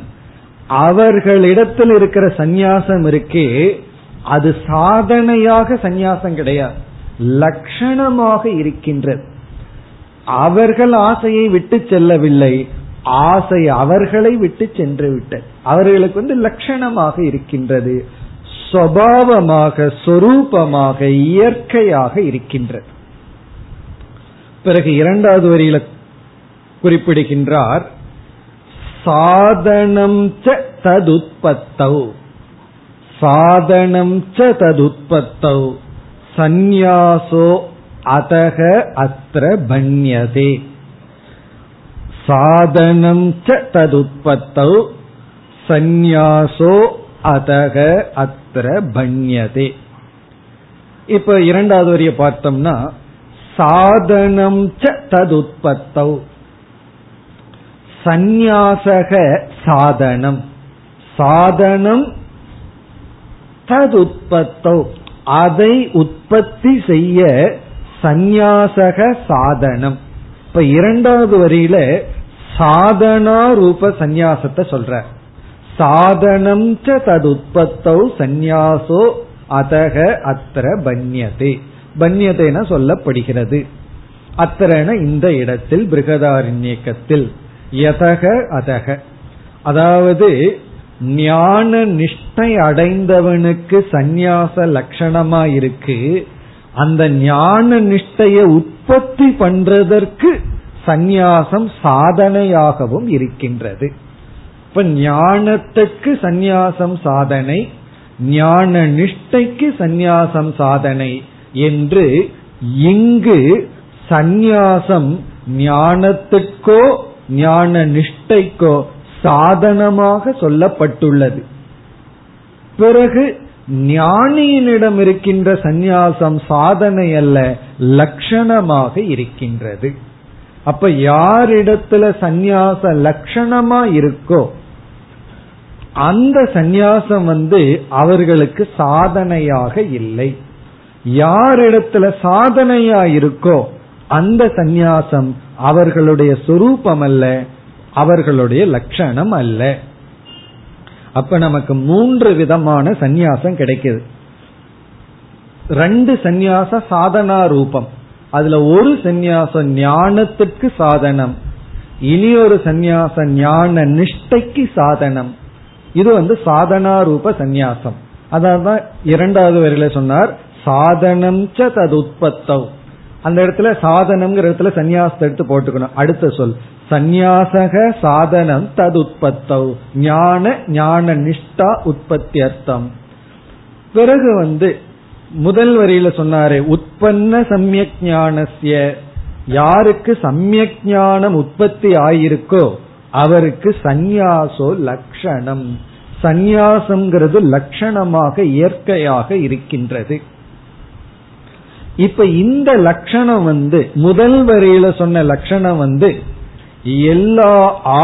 அவர்களிடத்தில் இருக்கிற சந்நியாசம் இருக்கே, அது சாதனையாக சந்நியாசம் கிடையாது, லட்சணமாக இருக்கின்றது. அவர்கள் ஆசையை விட்டு செல்லவில்லை, ஆசை அவர்களை விட்டு சென்று விட்டது. அவர்களுக்கு லட்சணமாக இருக்கின்றது, சுபாவமாக சொரூபமாக இயற்கையாக இருக்கின்றது. பிறகு இரண்டாவது வரியில குறிப்பிடுகின்றார், சாதனம் ச ததுத்பத்தௌ, சாதனம் ச ததுத்பத்தௌ சந்நியாசோ அதக அத்ர பண்யதே. சாதனம் ச ததுத்பத்தௌ சந்நியாசோ அதக அத்ர பண்யதே. இப்ப இரண்டாவது வரியை பார்த்தோம்னா, சாதனம் ச ததுத்பத்தௌ சந்நியாசக சாதனம், சாதனம் ததுத்பத்தௌ அதை உற்பத்தி செய்ய சந்நியாசக சாதனம். இப்ப இரண்டாவது வரியில சாதனா ரூப சந்நியாசத்தை சொல்ற, சாதனம் ச ததுத்பத்தௌ சந்நியாசோ அதக அத்ர பண்யதே. பண்யதேன சொல்லப்படுகிறது, அத்திரன இந்த இடத்தில் பிருகதாரண்யக்கத்தில், யதக அதக அதாவது ஞான நிஷ்டை அடைந்தவனுக்கு சந்நியாச லட்சணமா இருக்கு. அந்த ஞான நிஷ்டையை உற்பத்தி பண்றதற்கு சந்நியாசம் சாதனையாகவும் இருக்கின்றது. இப்ப ஞானத்துக்கு சந்நியாசம் சாதனை, ஞான நிஷ்டைக்கு சந்நியாசம் சாதனை என்று இங்கு சந்நியாசம் ஞானத்துக்கோ ஞான நிஷ்டைக்கோ சாதனமாக சொல்லப்பட்டுள்ளது. பிறகு ஞானியினிடம் இருக்கின்ற சந்நியாசம் சாதனை அல்ல, லட்சணமாக இருக்கின்றது. அப்ப யாரிடத்துல சந்நியாச லட்சணமா இருக்கோ அந்த சந்நியாசம் அவர்களுக்கு சாதனையாக இல்லை, யாரிடத்துல சாதனையா இருக்கோ அந்த சந்நியாசம் அவர்களுடைய சொரூபம் அல்ல, அவர்களுடைய லட்சணம் அல்ல. அப்ப நமக்கு மூன்று விதமான சந்நியாசம் கிடைக்குது. ரெண்டு சந்நியாச சாதனா ரூபம், அதுல ஒரு சந்நியாசம் ஞானத்துக்கு சாதனம், இனி ஒரு சந்நியாச ஞான நிஷ்டைக்கு சாதனம். இது சாதனா ரூப சந்நியாசம். அதான் இரண்டாவது வரையில சொன்னார், சாதனம் ச ததுத்பத்தௌ. அந்த இடத்துல சாதனம்ங்கிற இடத்துல சந்நியாசத்தை எடுத்து போட்டுக்கணும். அடுத்த சொல் சந்நியாசக சாதனம் ததுத்பத்தௌ, ஞான ஞான நிஷ்டா உற்பத்தி அர்த்தம். பிறகு முதல் வரியில சொன்னாரே உற்பன்ன சம்யக் ஞானஸ்ய, யாருக்கு சம்யக் ஞானம் உற்பத்தி ஆயிருக்கோ அவருக்கு சந்நியாசோ லட்சணம். சந்நியாசம்ங்கிறது லட்சணமாக இயற்கையாக இருக்கின்றது. இப்ப இந்த லட்சணம் முதல் வரையில சொன்ன லட்சணம் எல்லா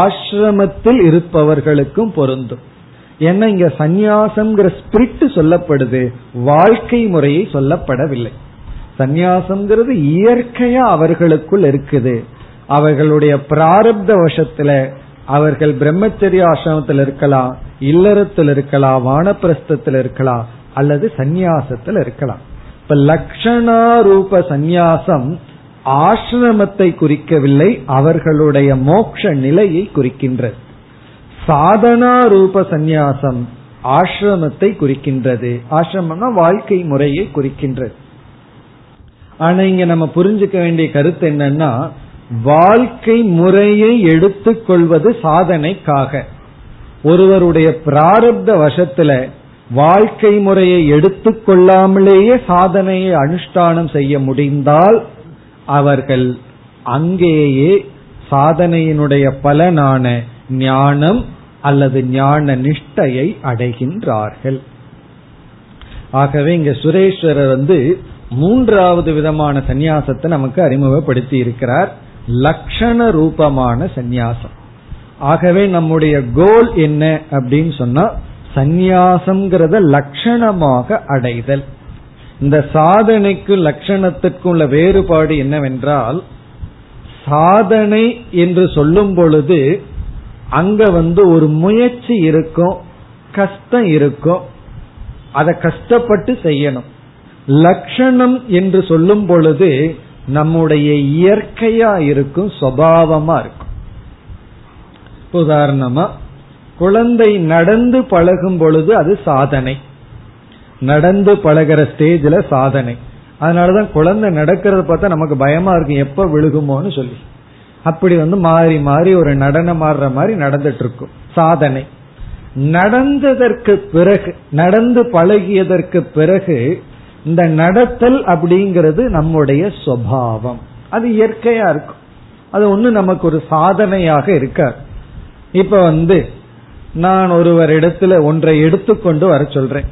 ஆசிரமத்தில் இருப்பவர்களுக்கும் பொருந்தும். ஏன்னா இங்க சந்நியாசம்ங்கிற ஸ்பிரிட் சொல்லப்படுது, வாழ்க்கை முறையை சொல்லப்படவில்லை. சந்நியாசம்ங்கிறது இயற்கையா அவர்களுக்குள் இருக்குது. அவர்களுடைய பிராரப்த வசத்துல அவர்கள் பிரம்மச்சரிய ஆசிரமத்தில் இருக்கலாம், இல்லறத்தில் இருக்கலாம், வானப்பிரஸ்தத்தில் இருக்கலாம், அல்லது சந்நியாசத்தில் இருக்கலாம். இப்ப லட்சணாரூப சந்நியாசம் ஆசிரமத்தை குறிக்கவில்லை, அவர்களுடைய மோட்ச நிலையை குறிக்கின்றது. சாதனா ரூப சந்நியாசம் ஆசிரமத்தை குறிக்கின்றது, ஆசிரமம்னா வாழ்க்கை முறையை குறிக்கின்றது. ஆனா இங்க நம்ம புரிஞ்சுக்க வேண்டிய கருத்து என்னன்னா, வாழ்க்கை முறையை எடுத்துக்கொள்வது சாதனைக்காக. ஒருவருடைய பிராரப்த வசத்துல வாழ்க்கை முறையை எடுத்துக்கொள்ளாமலேயே சாதனையை அனுஷ்டானம் செய்ய முடிந்தால் அவர்கள் அங்கேயே சாதனையினுடைய பலனான ஞானம் அல்லது ஞான நிஷ்டையை அடைகின்றார்கள். ஆகவே இங்க சுரேஸ்வரர் மூன்றாவது விதமான சந்நியாசத்தை நமக்கு அறிமுகப்படுத்தி இருக்கிறார், லட்சண ரூபமான சந்நியாசம். ஆகவே நம்முடைய கோல் என்ன அப்படின்னு சொன்னா சந்நியாசம்ங்கிறத லட்சணமாக அடைதல். இந்த சாதனைக்கு லட்சணத்திற்கும் உள்ள வேறுபாடு என்னவென்றால், சாதனை என்று சொல்லும் பொழுது அங்க ஒரு முயற்சி இருக்கும், கஷ்டம் இருக்கும், அதை கஷ்டப்பட்டு செய்யணும். லட்சணம் என்று சொல்லும் பொழுது நம்முடைய இயற்கையா இருக்கும், சுபாவமா இருக்கும். உதாரணமா, குழந்தை நடந்து பழகும் பொழுது அது சாதனை, நடந்து பழகிற ஸ்டேஜ்ல சாதனை. அதனாலதான் குழந்தை நடக்கிறத பார்த்தா நமக்கு பயமா இருக்கும், எப்ப விழுகுமோன்னு சொல்லி. அப்படி மாறி மாறி ஒரு நடனம் ஆடுற மாதிரி நடந்துட்டு இருக்கும், சாதனை. நடந்ததற்கு பிறகு, நடந்து பழகியதற்கு பிறகு இந்த நடத்தல் அப்படிங்கிறது நம்முடைய சுபாவம், அது இயற்கையா இருக்கும். அது ஒண்ணு நமக்கு ஒரு சாதனையாக இருக்காது. இப்ப நான் ஒருவர் இடத்துல ஒன்றை எடுத்துக்கொண்டு வர சொல்றேன்,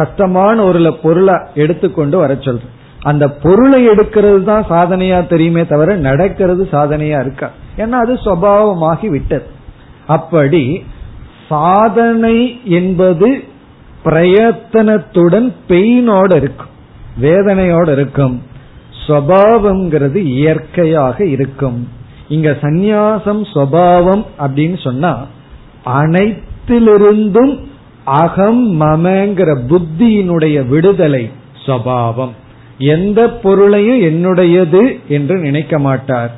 கஷ்டமான ஒரு பொருளை எடுத்துக்கொண்டு வர சொல்றேன். அந்த பொருளை எடுக்கிறது தான் சாதனையா தெரியுமே தவிர நடக்கிறது சாதனையா இருக்கா? ஏன்னா அது சுபாவமாகி விட்டது. அப்படி சாதனை என்பது பிரயத்தனத்துடன் பெயினோட இருக்கும், வேதனையோட இருக்கும். சுபாவம்ங்கிறது இயற்கையாக இருக்கும். இங்க சந்நியாசம் சுபாவம் அப்படின்னு சொன்னா அனைத்திலிருந்தும் அகம் மமங்கிற புத்தியினுடைய விடுதலை சுபாவம். எந்த பொருளையும் என்னுடையது என்று நினைக்க மாட்டார்,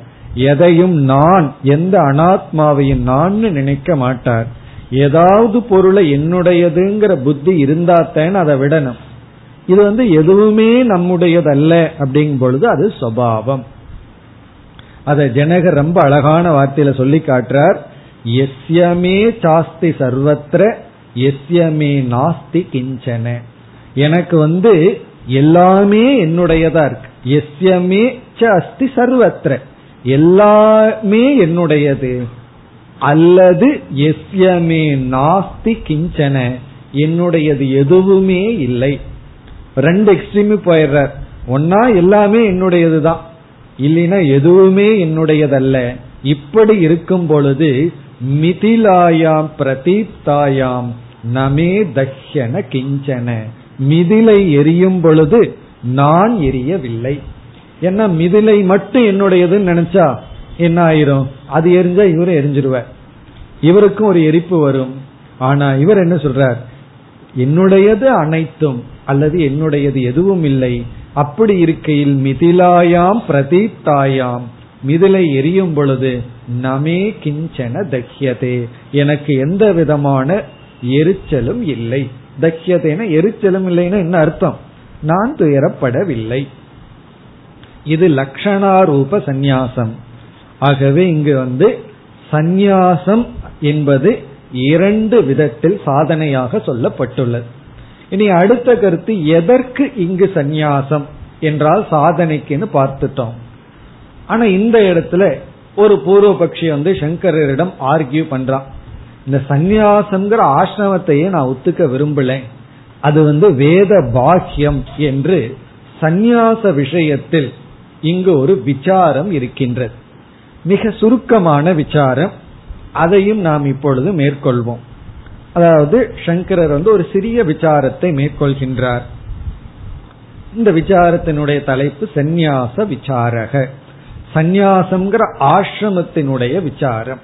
எதையும் நான், எந்த அனாத்மாவையும் நான் நினைக்க மாட்டார். ஏதாவது பொருளை என்னுடையதுங்கிற புத்தி இருந்தாத்தேன்னு அதை விடணும். இது எதுவுமே நம்முடையதல்ல அப்படிங்கும் பொழுது அது சுபாவம். அத ஜனகர் ரொம்ப அழகான வார்த்தையில சொல்லி காட்டுறார், எஸ்யமே சாஸ்தி சர்வத்ர எஸ்யமே நாஸ்தி கிஞ்சன. எனக்கு எல்லாமே என்னுடையதா இருக்கு. எஸ்யமே சாஸ்தி சர்வத்ர, எல்லாமே என்னுடையது. அல்லது எஸ்யமே நாஸ்தி கிஞ்சன, என்னுடையது எதுவுமே இல்லை. ரெண்டு எக்ஸ்ட்ரீம் போயிடுறார். ஒன்னா எல்லாமே என்னுடையதுதான், இல்லைன்னா எதுவுமே என்னுடையதல்ல. இப்படி இருக்கும் பொழுது மிதிலாயாம் பிரதீப்தாயாம் நமே தக்ஷண கிஞ்சன, மிதிலை எரியும் பொழுது நான் எரியவில்லை. ஏன்னா மிதிலை மட்டும் என்னுடையதுன்னு நினைச்சா என்ன ஆயிரும்? அது எரிஞ்சா இவரும் எரிஞ்சிருவார், இவருக்கும் ஒரு எரிப்பு வரும். ஆனா இவர் என்ன சொல்றார்? என்னுடையது அனைத்தும் அல்லது என்னுடையது எதுவும் இல்லை. அப்படி இருக்கையில் மிதிலாயாம் பிரதீப்தாயாம், மிதிலை எரியும் பொழுது நமே கிஞ்சன தக்யதே, எனக்கு எந்த விதமான எரிச்சலும் இல்லை. தக்யதேன எரிச்சலும் இல்லைன்னா என்ன அர்த்தம்? நான் துயரப்படவில்லை. இது லட்சணாரூப சந்நியாசம். ஆகவே இங்கு சந்நியாசம் என்பது இரண்டு விதத்தில் சாதனையாக சொல்லப்பட்டுள்ளது. இனி அடுத்த கருத்து, எதற்கு இங்கு சந்நியாசம் என்றால் சாதனைக்குன்னு பார்த்துட்டோம். ஆனா இந்த இடத்துல ஒரு பூர்வ பட்சி சங்கரரிடம் ஆர்கியூ பண்றான். இந்த சந்நியாசம்ங்கிற ஆசிரமத்தையே நான் ஒத்துக்க விரும்பல, அது வேத பாக்கியம் என்று சந்நியாச விஷயத்தில் இங்கு ஒரு விசாரம் இருக்கின்றது, மிக சுருக்கமான விசாரம். அதையும் நாம் இப்பொழுது மேற்கொள்வோம். அதாவது சங்கரர் ஒரு சிறிய விசாரத்தை மேற்கொள்கின்றார். இந்த விசாரத்தினுடைய தலைப்பு சந்நியாச விசாரக, சந்நியாசம்ங்கிற ஆசிரமத்தினுடைய விசாரம்.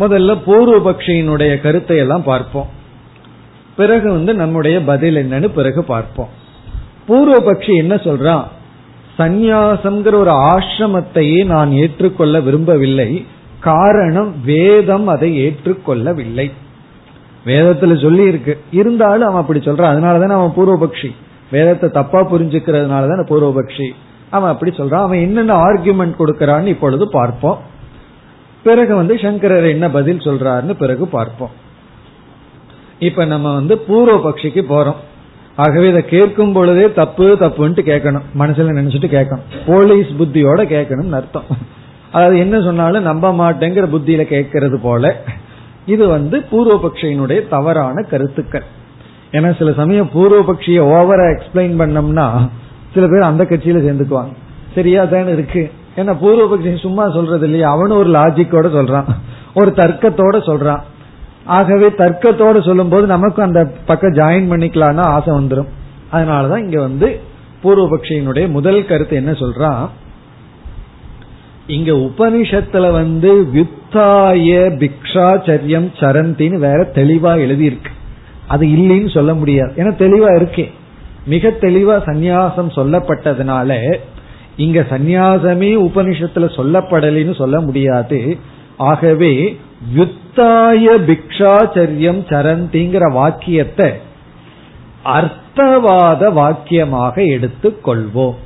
முதல்ல பூர்வபக்ஷியினுடைய கருத்தை எல்லாம் பார்ப்போம், பிறகு நம்முடைய பதில் என்னன்னு பிறகு பார்ப்போம். பூர்வபக்ஷி என்ன சொல்றான்? சந்நியாசம்ங்கிற ஒரு ஆசிரமத்தையே நான் ஏற்றுக்கொள்ள விரும்பவில்லை, காரணம் வேதம் அதை ஏற்றுக்கொள்ளவில்லை. வேதத்துல சொல்லி இருக்கு, இருந்தாலும் அவன் அப்படி சொல்றான். அதனாலதான் அவன் பூர்வபக்ஷி, வேதத்தை தப்பா புரிஞ்சுக்கிறதுனாலதான் பூர்வபக்ஷி, அவன் அப்படி சொல்றான். அவன் என்னென்ன ஆர்குமெண்ட் கொடுக்கறான்னு இப்பொழுது பார்ப்போம். பிறகு சங்கரர் என்ன பதில் சொல்றாருன்னு பிறகு பார்ப்போம். இப்ப நம்ம பூர்வ பக்ஷிக்கு போறோம். ஆகவே இதை கேட்கும் பொழுதே தப்பு தப்புன்ட்டு கேட்கணும், மனசுல நினைச்சிட்டு கேட்கணும், போலீஸ் புத்தியோட கேட்கணும்னு அர்த்தம். அதாவது என்ன சொன்னாலும் நம்ப மாட்டேங்கிற புத்தியில கேட்கறது போல. இது பூர்வ பக்ஷியினுடைய தவறான கருத்துக்கள். ஏன்னா சில சமயம் பூர்வ பக்ஷிய ஓவரா எக்ஸ்பிளைன் பண்ணோம்னா சில பேர் அந்த கட்சியில சேர்ந்துக்குவாங்க. சரியா தானே இருக்கு, ஏன்னா பூர்வபக்ஷி சும்மா சொல்றது இல்லையா, அவனும் ஒரு லாஜிக்கோட சொல்றான், ஒரு தர்க்கத்தோட சொல்றான். ஆகவே தர்க்கத்தோட சொல்லும் போது நமக்கு அந்த பக்கம் ஜாயின் பண்ணிக்கலாம்னு ஆசை வந்துடும். அதனாலதான் இங்க வந்து பூர்வபக்ஷியினுடைய முதல் கருத்து என்ன சொல்றான், இங்க உபனிஷத்துல வந்து வித்தாய பிக்ஷாச்சரியம் சரந்தின்னு வேற தெளிவா எழுதியிருக்கு. அது இல்லைன்னு சொல்ல முடியாது, ஏன்னா தெளிவா இருக்கே, மிக தெளிவா சந்நியாசம் சொல்லப்பட்டதுனால இங்க சந்நியாசமே உபனிஷத்துல சொல்லப்படலைன்னு சொல்ல முடியாது. ஆகவே வித்தாய பிக்ஷாச்சரியம் சரந்திங்கிற வாக்கியத்தை அர்த்தவாத வாக்கியமாக எடுத்துக் கொள்வோம்.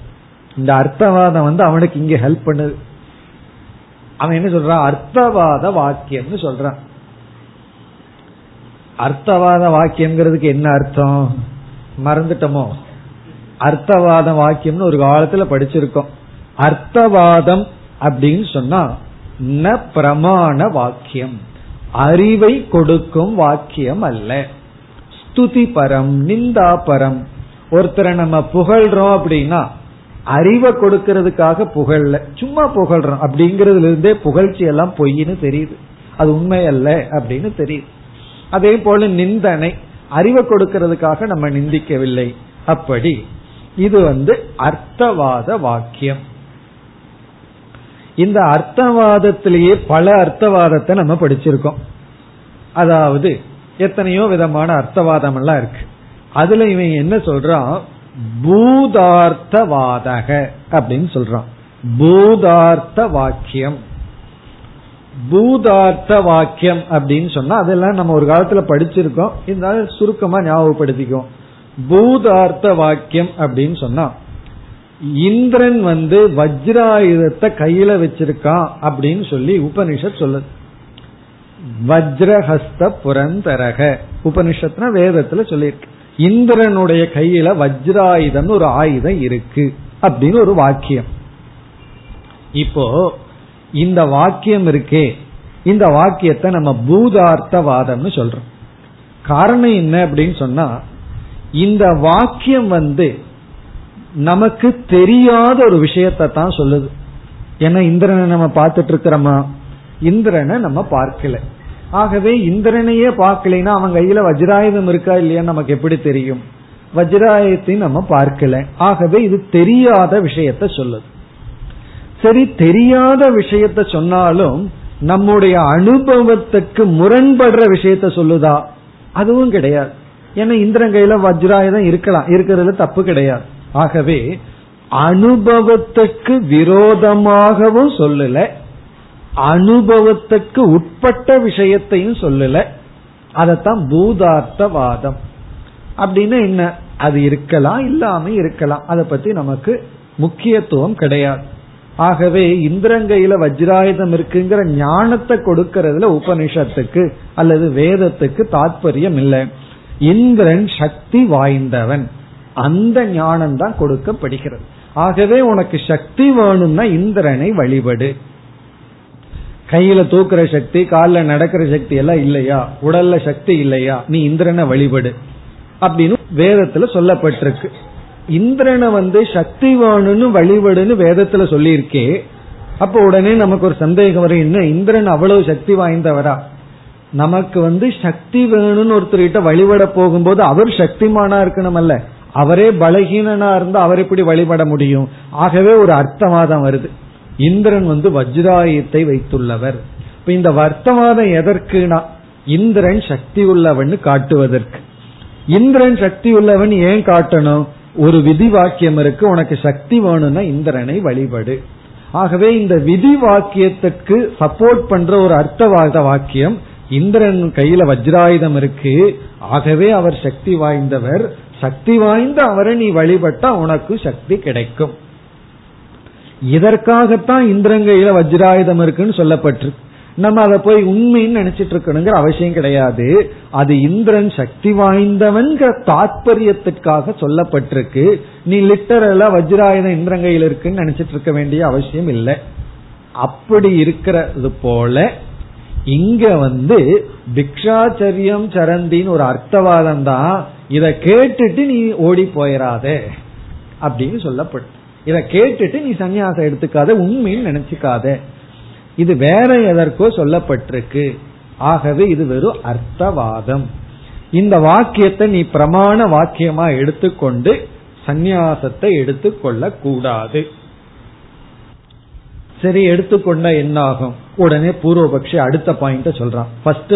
இந்த அர்த்தவாதம் வந்து அவனுக்கு இங்க ஹெல்ப் பண்ணுது. அவன் என்ன சொல்றான், அர்த்தவாத வாக்கியம்னு சொல்றான். அர்த்தவாத வாக்கியம்ங்கிறதுக்கு என்ன அர்த்தம் மறந்துட்டோமோ? அர்த்தவாத வாக்கியம்னு ஒரு காலத்துல படிச்சிருக்கோம். அர்த்தவாதம் அப்படின்னு சொன்னா ந பிரமாண வாக்கியம், அறிவை கொடுக்கும் வாக்கியம் அல்ல. ஸ்துதி பரம் நிந்தா பரம், ஒருத்தரை நம்ம புகழ்றோம் அப்படின்னா அறிவை கொடுக்கறதுக்காக புகழல, சும்மா புகழ்றோம் அப்படிங்கறதுல இருந்தே புகழ்ச்சி எல்லாம் பொய்ன்னு தெரியுது, அது உண்மை அல்ல அப்படின்னு தெரியுது. அதே போல நிந்தனை, அறிவை கொடுக்கறதுக்காக நம்ம நிந்திக்கவில்லை. அப்படி இது வந்து அர்த்தவாத வாக்கியம். இந்த அர்த்தவாதத்திலேயே பல அர்த்தவாதத்தை நம்ம படிச்சிருக்கோம். அதாவது எத்தனையோ விதமான அர்த்தவாதம் எல்லாம் இருக்கு. அதுல இவன் என்ன சொல்றான், பூதார்த்தவாதக அப்படின்னு சொல்றான். பூதார்த்த வாக்கியம், பூதார்த்த வாக்கியம் அப்படின்னு சொன்னா அதெல்லாம் நம்ம ஒரு காலத்துல படிச்சிருக்கோம், இருந்தாலும் சுருக்கமா ஞாபகப்படுத்திக்கும். பூதார்த்த வாக்கியம் அப்படின்னு சொன்னா இந்திரன் வந்து வஜ்ராயுதத்தை கையில வச்சிருக்கான் அப்படின்னு சொல்லி உபனிஷத் சொல்லுது. வஜ்ரஹஸ்த புரந்தரக உபனிஷத்னா வேதத்துல சொல்லியிருக்கு, இந்திரனுடைய கையில வஜ்ராயுதம் ஒரு ஆயுதம் இருக்கு அப்படின்னு ஒரு வாக்கியம். இப்போ இந்த வாக்கியம் இருக்கே, இந்த வாக்கியத்தை நம்ம பூதார்த்தவாதம்னு சொல்றோம். காரணம் என்ன அப்படின்னு சொன்னா, இந்த வாக்கியம் வந்து நமக்கு தெரியாத ஒரு விஷயத்தை தான் சொல்லுது. ஏன்னா இந்திரனை நம்ம பார்த்துட்டு இருக்கிறோமா? இந்திரனை நம்ம பார்க்கல. ஆகவே இந்திரனையே பார்க்கலைன்னா அவன் கையில வஜ்ராயுதம் இருக்கா இல்லையான்னு நமக்கு எப்படி தெரியும்? வஜ்ராயுதத்தையும் நம்ம பார்க்கல. ஆகவே இது தெரியாத விஷயத்த சொல்லுது. சரி, தெரியாத விஷயத்த சொன்னாலும் நம்முடைய அனுபவத்துக்கு முரண்படுற விஷயத்த சொல்லுதா? அதுவும் கிடையாது. ஏன்னா இந்திரன் கையில வஜ்ராயுதம் இருக்கலாம், இருக்கிறதுல தப்பு கிடையாது. ஆகவே அனுபவத்துக்கு விரோதமாகவும் சொல்லல, அனுபவத்துக்கு உட்பட்ட விஷயத்தையும் சொல்லல. அதத்தான் பூதார்த்தவாதம். அப்படின்னா என்ன, அது இருக்கலாம் இல்லாம இருக்கலாம், அதை பத்தி நமக்கு முக்கியத்துவம் கிடையாது. ஆகவே இந்திரங்கையில வஜ்ராயுதம் இருக்குங்கிற ஞானத்தை கொடுக்கறதுல உபனிஷத்துக்கு அல்லது வேதத்துக்கு தாற்பயம் இல்லை. இந்திரன் சக்தி வாய்ந்தவன், அந்த ஞானம் தான் கொடுக்கப்படுகிறது. ஆகவே உனக்கு சக்தி வேணும்னா இந்திரனை வழிபடு. கையில தூக்குற சக்தி, காலில் நடக்கிற சக்தி எல்லாம் இல்லையா, உடல்ல சக்தி இல்லையா, நீ இந்திரனை வழிபடு அப்படின்னு வேதத்துல சொல்லப்பட்டிருக்கு. இந்திரனை வந்து சக்தி வேணும்னு வழிபடுன்னு வேதத்துல சொல்லியிருக்கே, அப்ப உடனே நமக்கு ஒரு சந்தேகம் வரும், என்ன இந்திரன் அவ்வளவு சக்தி வாய்ந்தவரா? நமக்கு வந்து சக்தி வேணும்னு ஒருத்தர்கிட்ட வழிபட போகும்போது அவர் சக்திமானா இருக்கணும்ல, அவரே பலகீனனா இருந்தா அவர் எப்படி வழிபட முடியும்? ஆகவே ஒரு அர்த்தவாதம் வருது, இந்திரன் வந்து வஜ்ராயுதத்தை வைத்துள்ளவர். இப்ப இந்த அர்த்தவாதம் எதற்குனா இந்திரன் சக்தி உள்ளவன் காட்டுவதற்கு. இந்திரன் சக்தி உள்ளவன் ஏன் காட்டணும்? ஒரு விதி வாக்கியம் இருக்கு, உனக்கு சக்தி வேணும்னா இந்திரனை வழிபடு. ஆகவே இந்த விதி வாக்கியத்துக்கு சப்போர்ட் பண்ற ஒரு அர்த்தவாத வாக்கியம், இந்திரன் கையில வஜ்ராயுதம் இருக்கு ஆகவே அவர் சக்தி வாய்ந்தவர், சக்தி வாய்ந்த அவரை நீ வழிபட்டா உனக்கு சக்தி கிடைக்கும். இதற்காகத்தான் இந்திரங்கையில வஜ்ராயுதம் இருக்குன்னு சொல்லப்பட்டிருக்கு. நம்ம அதை போய் உண்மைன்னு நினைச்சிட்டு இருக்கணுங்கிற அவசியம் கிடையாது. அது இந்திரன் சக்தி வாய்ந்தவன்கிற தாற்பயத்திற்காக சொல்லப்பட்டிருக்கு. நீ லிட்டரலா வஜ்ராயுதம் இந்திரங்கையில் இருக்குன்னு நினைச்சிட்டு இருக்க வேண்டிய அவசியம் இல்லை. அப்படி இருக்கிறது போல இங்க வந்து பிக்ஷாச்சரியம் சரந்தின்னு ஒரு அர்த்தவாதம் தான், இத கேட்டுட்டு நீ ஓடி போயிடாத அப்படின்னு சொல்லப்பட்டு இத கேட்டுட்டு நீ சன்னியாசம் எடுத்துக்காத, உண்மையில் நினைச்சுக்காத, இது வேற எதற்கோ சொல்லப்பட்டிருக்கு. ஆகவே இது வெறும் அர்த்தவாதம். இந்த வாக்கியத்தை நீ பிரமாண வாக்கியமா எடுத்துக்கொண்டு சந்நியாசத்தை எடுத்துக்கொள்ள கூடாது. சரி, எடுத்துக்கொண்ட என்ன ஆகும்? உடனே பூர்வபக்ஷி அடுத்த பாயிண்ட சொல்றான். ஃபர்ஸ்ட்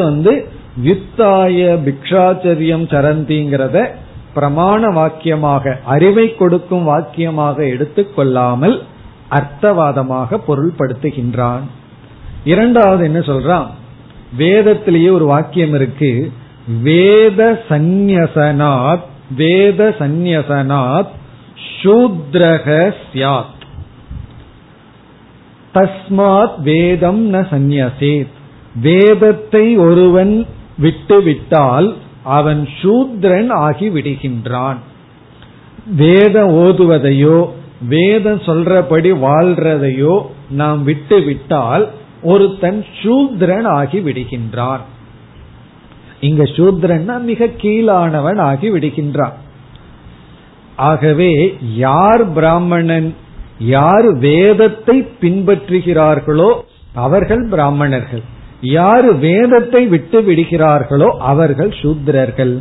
யுத்தாய பிக்ஷாச்சரியம் சரந்திங்கிறத பிரமாண வாக்கியமாக, அறிவை கொடுக்கும் வாக்கியமாக எடுத்துக்கொள்ளாமல் அர்த்தவாதமாக பொருள்படுத்துகின்றான். இரண்டாவது என்ன சொல்றான்? வேதத்திலேயே ஒரு வாக்கியம் இருக்கு, வேத சந்நியசனாத், வேத சந்நியசனாத் சூத்ரக ஸ்யாத், தஸ்மாத் வேதம் ந சந்நியசேத். வேதத்தை ஒருவன் விட்டுவிட்டால் அவன் சூத்ரன் ஆகி விடுகின்றான். வேதம் ஓதுவதையோ வேதம் சொல்றபடி வாழ்றதையோ நாம் விட்டுவிட்டால் ஒருத்தன் சூத்ரன் ஆகி விடுகின்றான். இங்க சூத்ரன்னா மிக கீழானவன் ஆகி விடுகின்றான். ஆகவே யார் பிராமணன், யார் வேதத்தை பின்பற்றுகிறார்களோ அவர்கள் பிராமணர்கள், யார் வேதத்தை விட்டு விடுகிறார்களோ அவர்கள் சூத்ரர்கள்.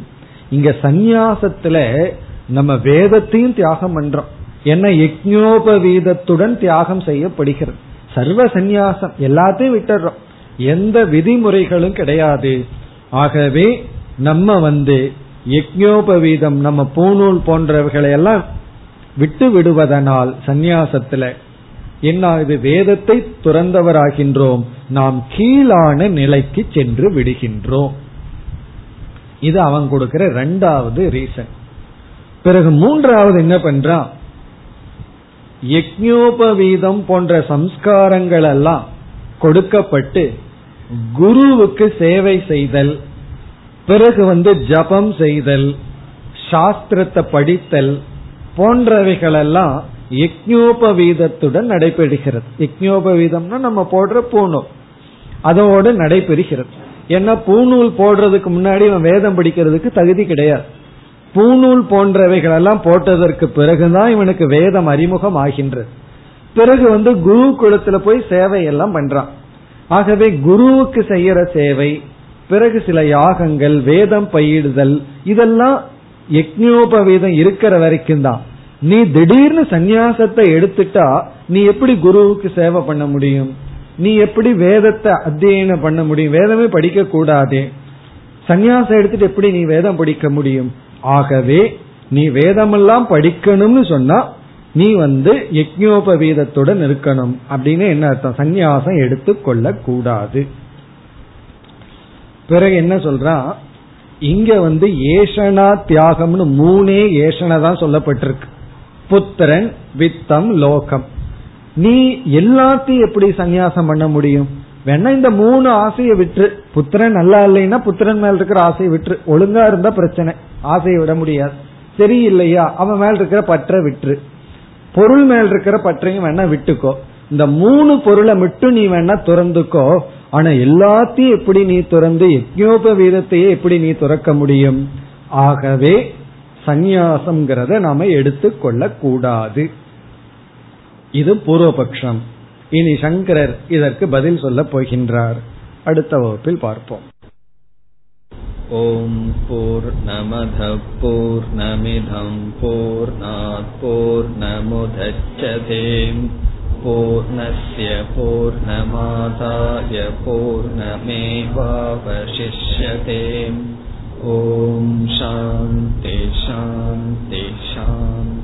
இங்க சந்நியாசத்துல நம்ம வேதத்தையும் தியாகம் பண்றோம். என்ன, யஜ்ஞோபவீதத்துடன் தியாகம் செய்யப்படுகிறது. சர்வ சந்நியாசம், எல்லாத்தையும் விட்டுறோம், எந்த விதிமுறைகளும் கிடையாது. ஆகவே நம்ம யஜ்ஞோபவீதம், நம்ம பூநூல் போன்றவர்களையெல்லாம் விட்டு விடுவதனால் சந்நியாசத்துல என்ன ஆகுது? வேதத்தை துறந்தவராகின்றோம், நாம் கீழான நிலைக்கு சென்று விடுகின்றோம். இது அவன் கொடுக்கிற இரண்டாவது ரீசன். பிறகு மூன்றாவது என்ன பண்றான்? யஜ்ஞோபவீதம் போன்ற சம்ஸ்காரங்கள் எல்லாம் கொடுக்கப்பட்டு குருவுக்கு சேவை செய்தல், பிறகு ஜபம் செய்தல், சாஸ்திரத்தை படித்தல் போன்றவைகளெல்லாம் யஜ்ஞோபவீதத்துடன் நடைபெறுகிறது. யஜ்ஞோபவீதம்னா நம்ம போடுற பூணூல், அதோடு நடைபெறுகிறது. ஏன்னா பூணூல் போடுறதுக்கு முன்னாடி இவன் வேதம் படிக்கிறதுக்கு தகுதி கிடையாது. பூணூல் போன்றவைகளெல்லாம் போட்டதற்கு பிறகுதான் இவனுக்கு வேதம் அறிமுகம் ஆகின்றது. பிறகு குருகுலத்துல போய் சேவை எல்லாம் பண்றான். ஆகவே குருவுக்கு செய்யற சேவை, பிறகு சில யாகங்கள், வேதம் பயிடுதல், இதெல்லாம் யஜ்ஞோபவீதம் இருக்கிற வரைக்கும் தான். நீ திடீர்னு சந்நியாசத்தை எடுத்துட்டா நீ எப்படி குருவுக்கு சேவை பண்ண முடியும்? நீ எப்படி வேதத்தை அத்தியனம் பண்ண முடியும்? வேதமே படிக்க கூடாது. சந்நியாசம் எடுத்துட்டு எப்படி நீ வேதம் படிக்க முடியும்? ஆகவே நீ வேதமெல்லாம் படிக்கணும்னு சொன்னா நீ யஜ்ஞோபவீதத்துடன் இருக்கணும். அப்படின்னு என்ன அர்த்தம்? சந்நியாசம் எடுத்துக்கொள்ள கூடாது. பிறகு என்ன சொல்றான்? இங்க ஏஷனா தியாகம்னு மூணே ஏஷனா தான் சொல்லப்பட்டிருக்கு. புத்திரன், வித்தம், லோகம். நீ எல்லாத்தையும் எப்படி சந்நியாசம் பண்ண முடியும்? வேணா இந்த மூணு ஆசையை விட்டு, புத்திரன் நல்லா இல்லைன்னா புத்திரன் மேல இருக்கிற ஆசையை விட்டு, ஒழுங்கா இருந்தா பிரச்சனை, ஆசையை விட முடியாது. சரி இல்லையா, அவன் மேல இருக்கிற பற்ற விட்டு, பொருள் மேல் இருக்கிற பற்றையும் வேணா விட்டுக்கோ. இந்த மூணு பொருளை மட்டும் நீ வேணா துறந்துக்கோ. ஆனா எல்லாத்தையும் எப்படி நீ துறந்து யஜ்ஞோபவீதத்தையே எப்படி நீ துறக்க முடியும்? ஆகவே சந்நியாசம்ங்கிறத நாம எடுத்துக்கொள்ள கூடாது. இது பூர்வபக்ஷம். இனி சங்கரர் இதற்கு பதில் சொல்ல போகின்றார். அடுத்த வகுப்பில் பார்ப்போம். ஓம் பூர்ணமதః பூர்ணமிதம் பூர்ணாத் பூர்ணமுதச்யதே பூர்ணஸ்ய பூர்ணமாதாய பூர்ணமேவாவசிஷ்யதே. ஓம் சாந்தி சாந்தி சாந்தி.